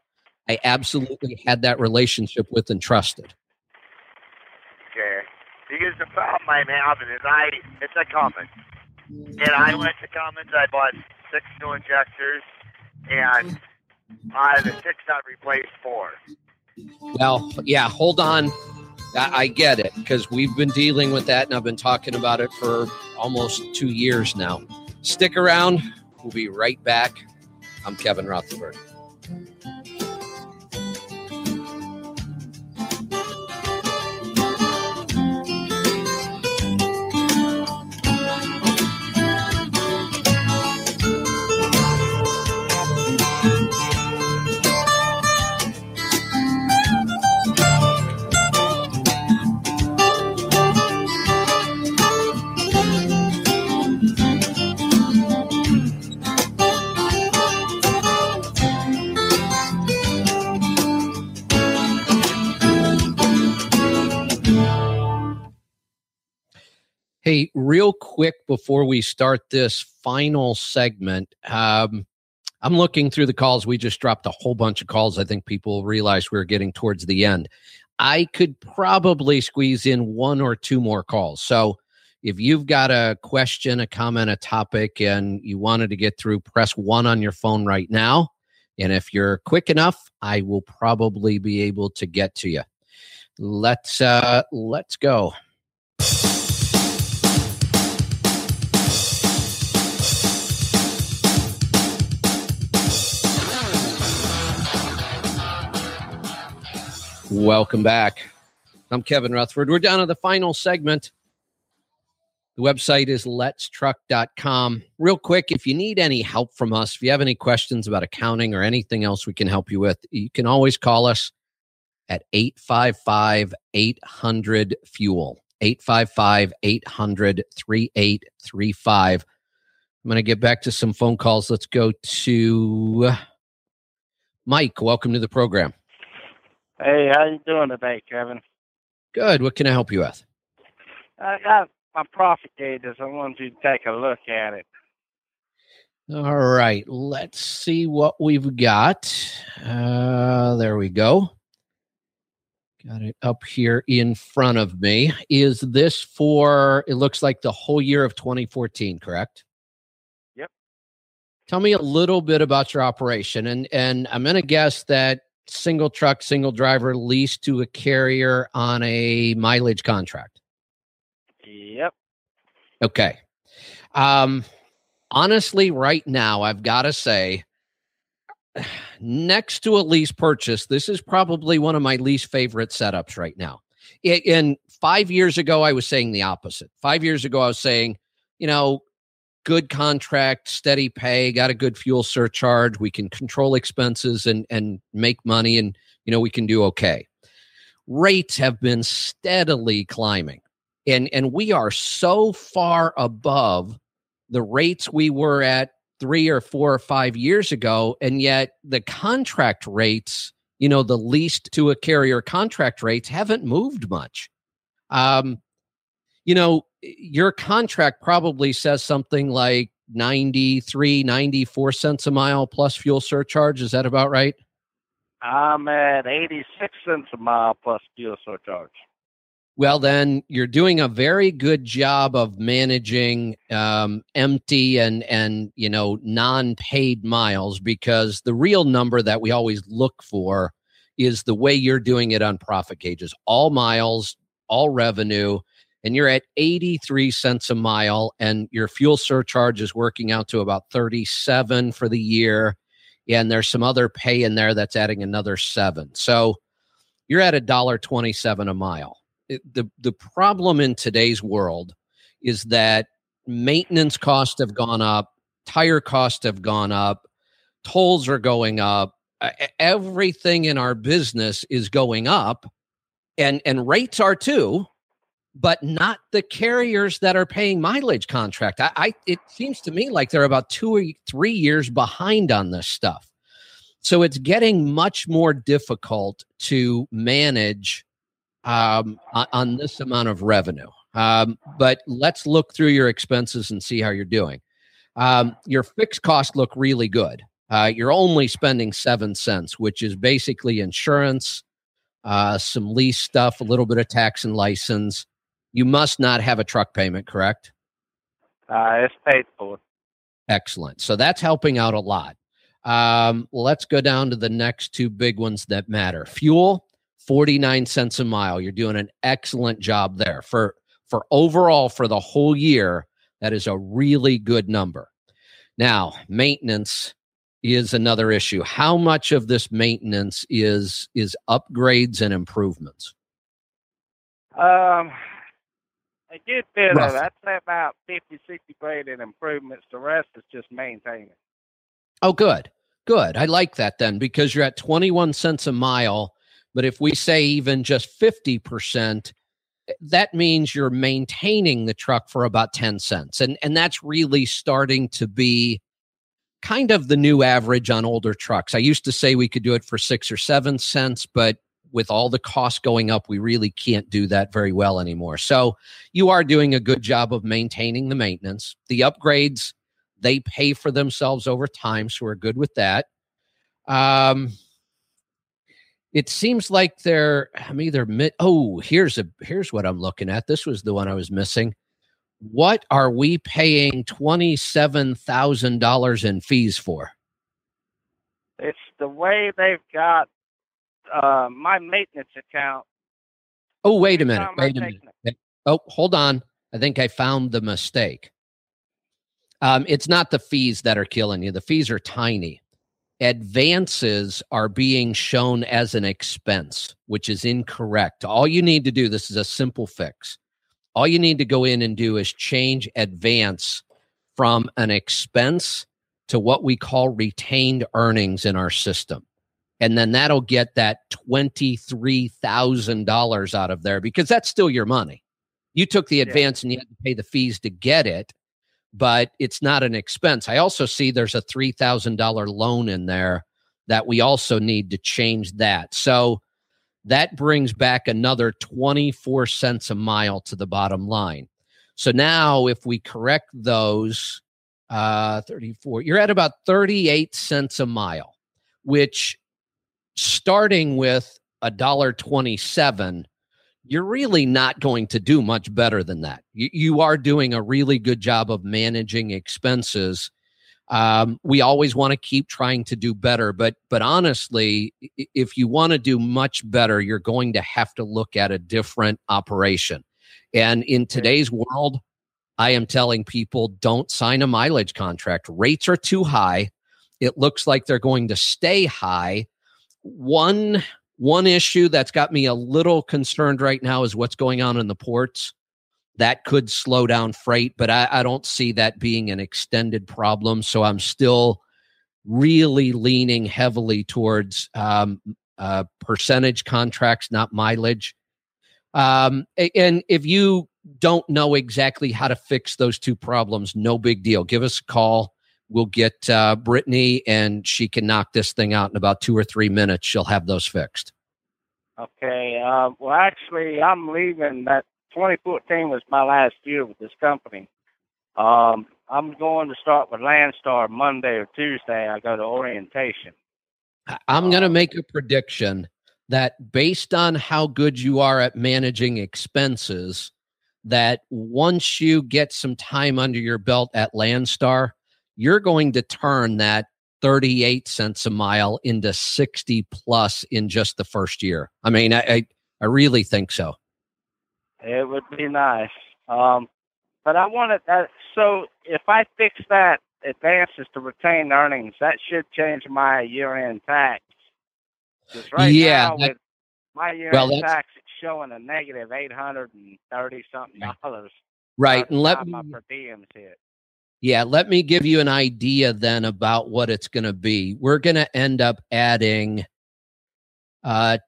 I absolutely had that relationship with and trusted. Okay. Because the problem I'm having is I, it's a Cummins. And I went to Cummins, I bought six new injectors, and out of the six, I replaced four. Well, yeah, hold on. I get it, because we've been dealing with that, and I've been talking about it for almost two years now. Stick around. We'll be right back. I'm Kevin Rutherford. Hey, real quick before we start this final segment, um, I'm looking through the calls. We just dropped a whole bunch of calls. I think people realized we were getting towards the end. I could probably squeeze in one or two more calls. So if you've got a question, a comment, a topic, and you wanted to get through, press one on your phone right now. And if you're quick enough, I will probably be able to get to you. Let's uh, let's go. Welcome back. I'm Kevin Rutherford. We're down to the final segment. The website is Let's Truck dot com. Real quick, if you need any help from us, if you have any questions about accounting or anything else we can help you with, you can always call us at eight five five, eight hundred, fuel, eight five five, eight hundred, thirty-eight thirty-five. I'm going to get back to some phone calls. Let's go to Mike. Welcome to the program. Hey, how you doing today, Kevin? Good. What can I help you with? I got my profit gauges. I wanted you to take a look at it. All right. Let's see what we've got. Uh, there we go. Got it up here in front of me. Is this for, it looks like the whole year of twenty fourteen, correct? Yep. Tell me a little bit about your operation. And, and I'm going to guess that single truck, single driver, leased to a carrier on a mileage contract. Yep. Okay. Um, honestly, right now, I've got to say, next to a lease purchase, this is probably one of my least favorite setups right now. It, and Five years ago, I was saying the opposite. Five years ago, I was saying, you know, good contract, steady pay, got a good fuel surcharge. We can control expenses and and make money, and, you know, we can do okay. Rates have been steadily climbing, and and we are so far above the rates we were at three or four or five years ago, and yet the contract rates, you know, the leased to a carrier contract rates haven't moved much. Um, you know, your contract probably says something like ninety-three, ninety-four cents a mile plus fuel surcharge. Is that about right? I'm at eighty-six cents a mile plus fuel surcharge. Well, then you're doing a very good job of managing um, empty and, and, you know, non-paid miles, because the real number that we always look for is the way you're doing it on Profit Gauges, all miles, all revenue, and you're at eighty-three cents a mile, and your fuel surcharge is working out to about thirty-seven for the year. And there's some other pay in there that's adding another seven. So you're at a dollar twenty-seven a mile. It, the the problem in today's world is that maintenance costs have gone up, tire costs have gone up, tolls are going up, everything in our business is going up, and and rates are too, but not the carriers that are paying mileage contract. I, I it seems to me like they're about two or three years behind on this stuff. So it's getting much more difficult to manage um, on this amount of revenue. Um, but let's look through your expenses and see how you're doing. Um, your fixed costs look really good. Uh, you're only spending seven cents, which is basically insurance, uh, some lease stuff, a little bit of tax and license. You must not have a truck payment, correct? Uh, it's paid for. Excellent. So that's helping out a lot. Um, let's go down to the next two big ones that matter. Fuel, forty-nine cents a mile. You're doing an excellent job there. For for overall, for the whole year, that is a really good number. Now, maintenance is another issue. How much of this maintenance is is upgrades and improvements? Um, a good bit of it. I'd say about fifty, sixty grade in improvements. The rest is just maintaining. Oh, good. Good. I like that then, because you're at twenty-one cents a mile. But if we say even just fifty percent, that means you're maintaining the truck for about ten cents. And, and that's really starting to be kind of the new average on older trucks. I used to say we could do it for six or seven cents, but with all the costs going up, we really can't do that very well anymore. So you are doing a good job of maintaining the maintenance. The upgrades, they pay for themselves over time, so we're good with that. Um... It seems like they're, I'm either, mid, oh, here's a here's what I'm looking at. This was the one I was missing. What are we paying twenty-seven thousand dollars in fees for? It's the way they've got uh, my maintenance account. Oh, wait a minute. Wait a minute. Oh, hold on. I think I found the mistake. Um, it's not the fees that are killing you. The fees are tiny. Advances are being shown as an expense, which is incorrect. All you need to do, this is a simple fix. All you need to go in and do is change advance from an expense to what we call retained earnings in our system. And then that'll get that twenty-three thousand dollars out of there, because that's still your money. You took the advance, yeah, and you had to pay the fees to get it, but it's not an expense. I also see there's a three thousand dollars loan in there that we also need to change that. So that brings back another twenty-four cents a mile to the bottom line. So now if we correct those, uh, thirty-four, you're at about thirty-eight cents a mile, which starting with a dollar twenty-seven, you're really not going to do much better than that. You, you are doing a really good job of managing expenses. Um, we always want to keep trying to do better, but but honestly, if you want to do much better, you're going to have to look at a different operation. And in today's world, I am telling people, don't sign a mileage contract. Rates are too high. It looks like they're going to stay high. One One issue that's got me a little concerned right now is what's going on in the ports. That could slow down freight, but I, I don't see that being an extended problem. So I'm still really leaning heavily towards um, uh, percentage contracts, not mileage. Um, and if you don't know exactly how to fix those two problems, no big deal. Give us a call. We'll get uh, Brittany, and she can knock this thing out in about two or three minutes. She'll have those fixed. Okay. Uh, well, actually, I'm leaving that. twenty fourteen was my last year with this company. Um, I'm going to start with Landstar Monday or Tuesday. I go to orientation. I'm going to make a prediction that based on how good you are at managing expenses, that once you get some time under your belt at Landstar, you're going to turn that thirty-eight cents a mile into sixty plus in just the first year. I mean, I, I, I really think so. It would be nice. Um, but I wanted that. So if I fix that advances to retained earnings, that should change my year-end tax. Right yeah. Now, that, with my year-end well, tax is showing a negative eight hundred thirty something dollars. Right. And let me, my per diems hit. Yeah. Let me give you an idea then about what it's going to be. We're going to end up adding, uh,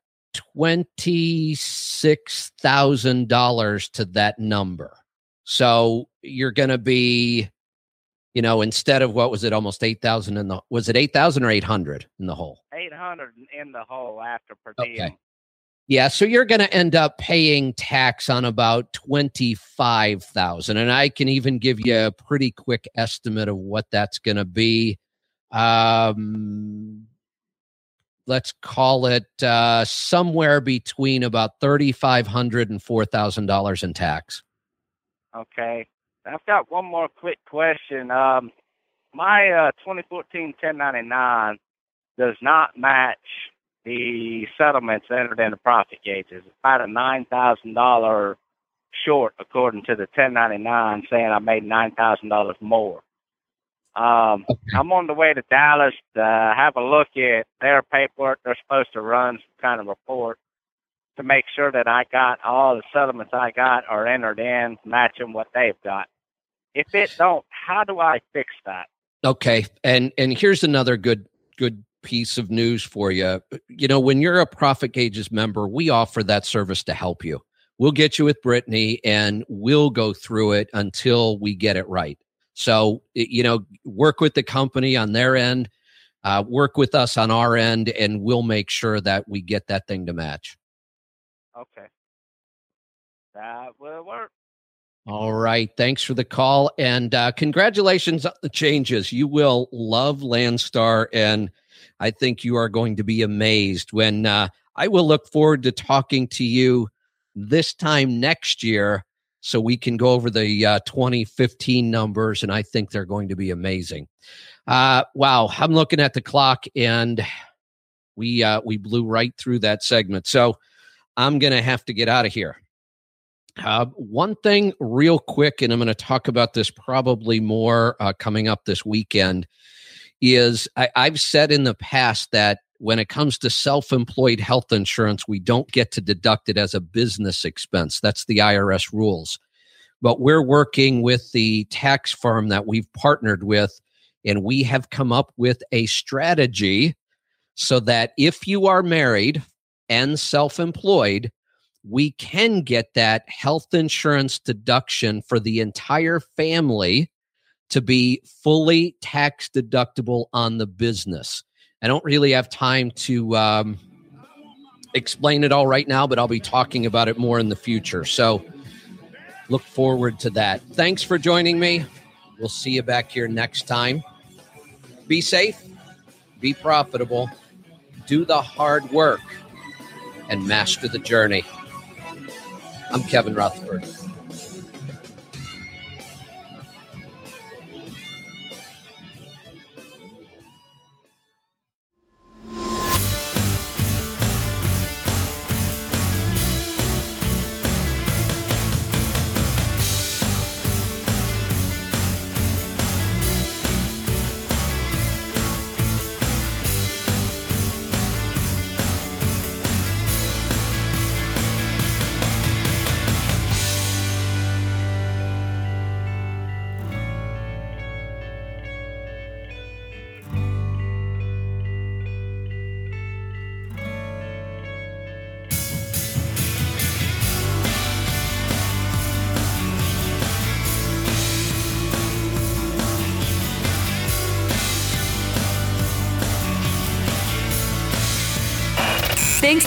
twenty-six thousand dollars to that number. So you're going to be, you know, instead of what was it, almost eight thousand in the, was it eight thousand or eight hundred in the hole? eight hundred in the hole after per diem. Okay. Yeah. So you're going to end up paying tax on about twenty-five thousand. And I can even give you a pretty quick estimate of what that's going to be. Um, Let's call it uh, somewhere between about thirty-five hundred dollars and four thousand dollars in tax. Okay. I've got one more quick question. Um, my uh, twenty fourteen ten ninety-nine does not match the settlements entered into Profit Gauges. It's about a nine thousand dollars short, according to the ten ninety-nine, saying I made nine thousand dollars more. Um, okay. I'm on the way to Dallas to have a look at their paperwork. They're supposed to run some kind of report to make sure that I got all the settlements I got are entered in, matching what they've got. If it don't, how do I fix that? Okay. And, and here's another good, good piece of news for you. You know, when you're a Profit Gauges member, we offer that service to help you. We'll get you with Brittany and we'll go through it until we get it right. So, you know, work with the company on their end, uh, work with us on our end, and we'll make sure that we get that thing to match. Okay. That will work. All right. Thanks for the call. And uh, congratulations on the changes. You will love Landstar. And I think you are going to be amazed when uh, I will look forward to talking to you this time next year. So we can go over the uh, twenty fifteen numbers, and I think they're going to be amazing. Uh, wow, I'm looking at the clock, and we uh, we blew right through that segment. So I'm going to have to get out of here. Uh, one thing real quick, and I'm going to talk about this probably more uh, coming up this weekend, is I, I've said in the past that when it comes to self-employed health insurance, we don't get to deduct it as a business expense. That's the I R S rules. But we're working with the tax firm that we've partnered with, and we have come up with a strategy so that if you are married and self-employed, we can get that health insurance deduction for the entire family to be fully tax deductible on the business. I don't really have time to um, explain it all right now, but I'll be talking about it more in the future. So look forward to that. Thanks for joining me. We'll see you back here next time. Be safe, be profitable, do the hard work, and master the journey. I'm Kevin Rutherford. Thanks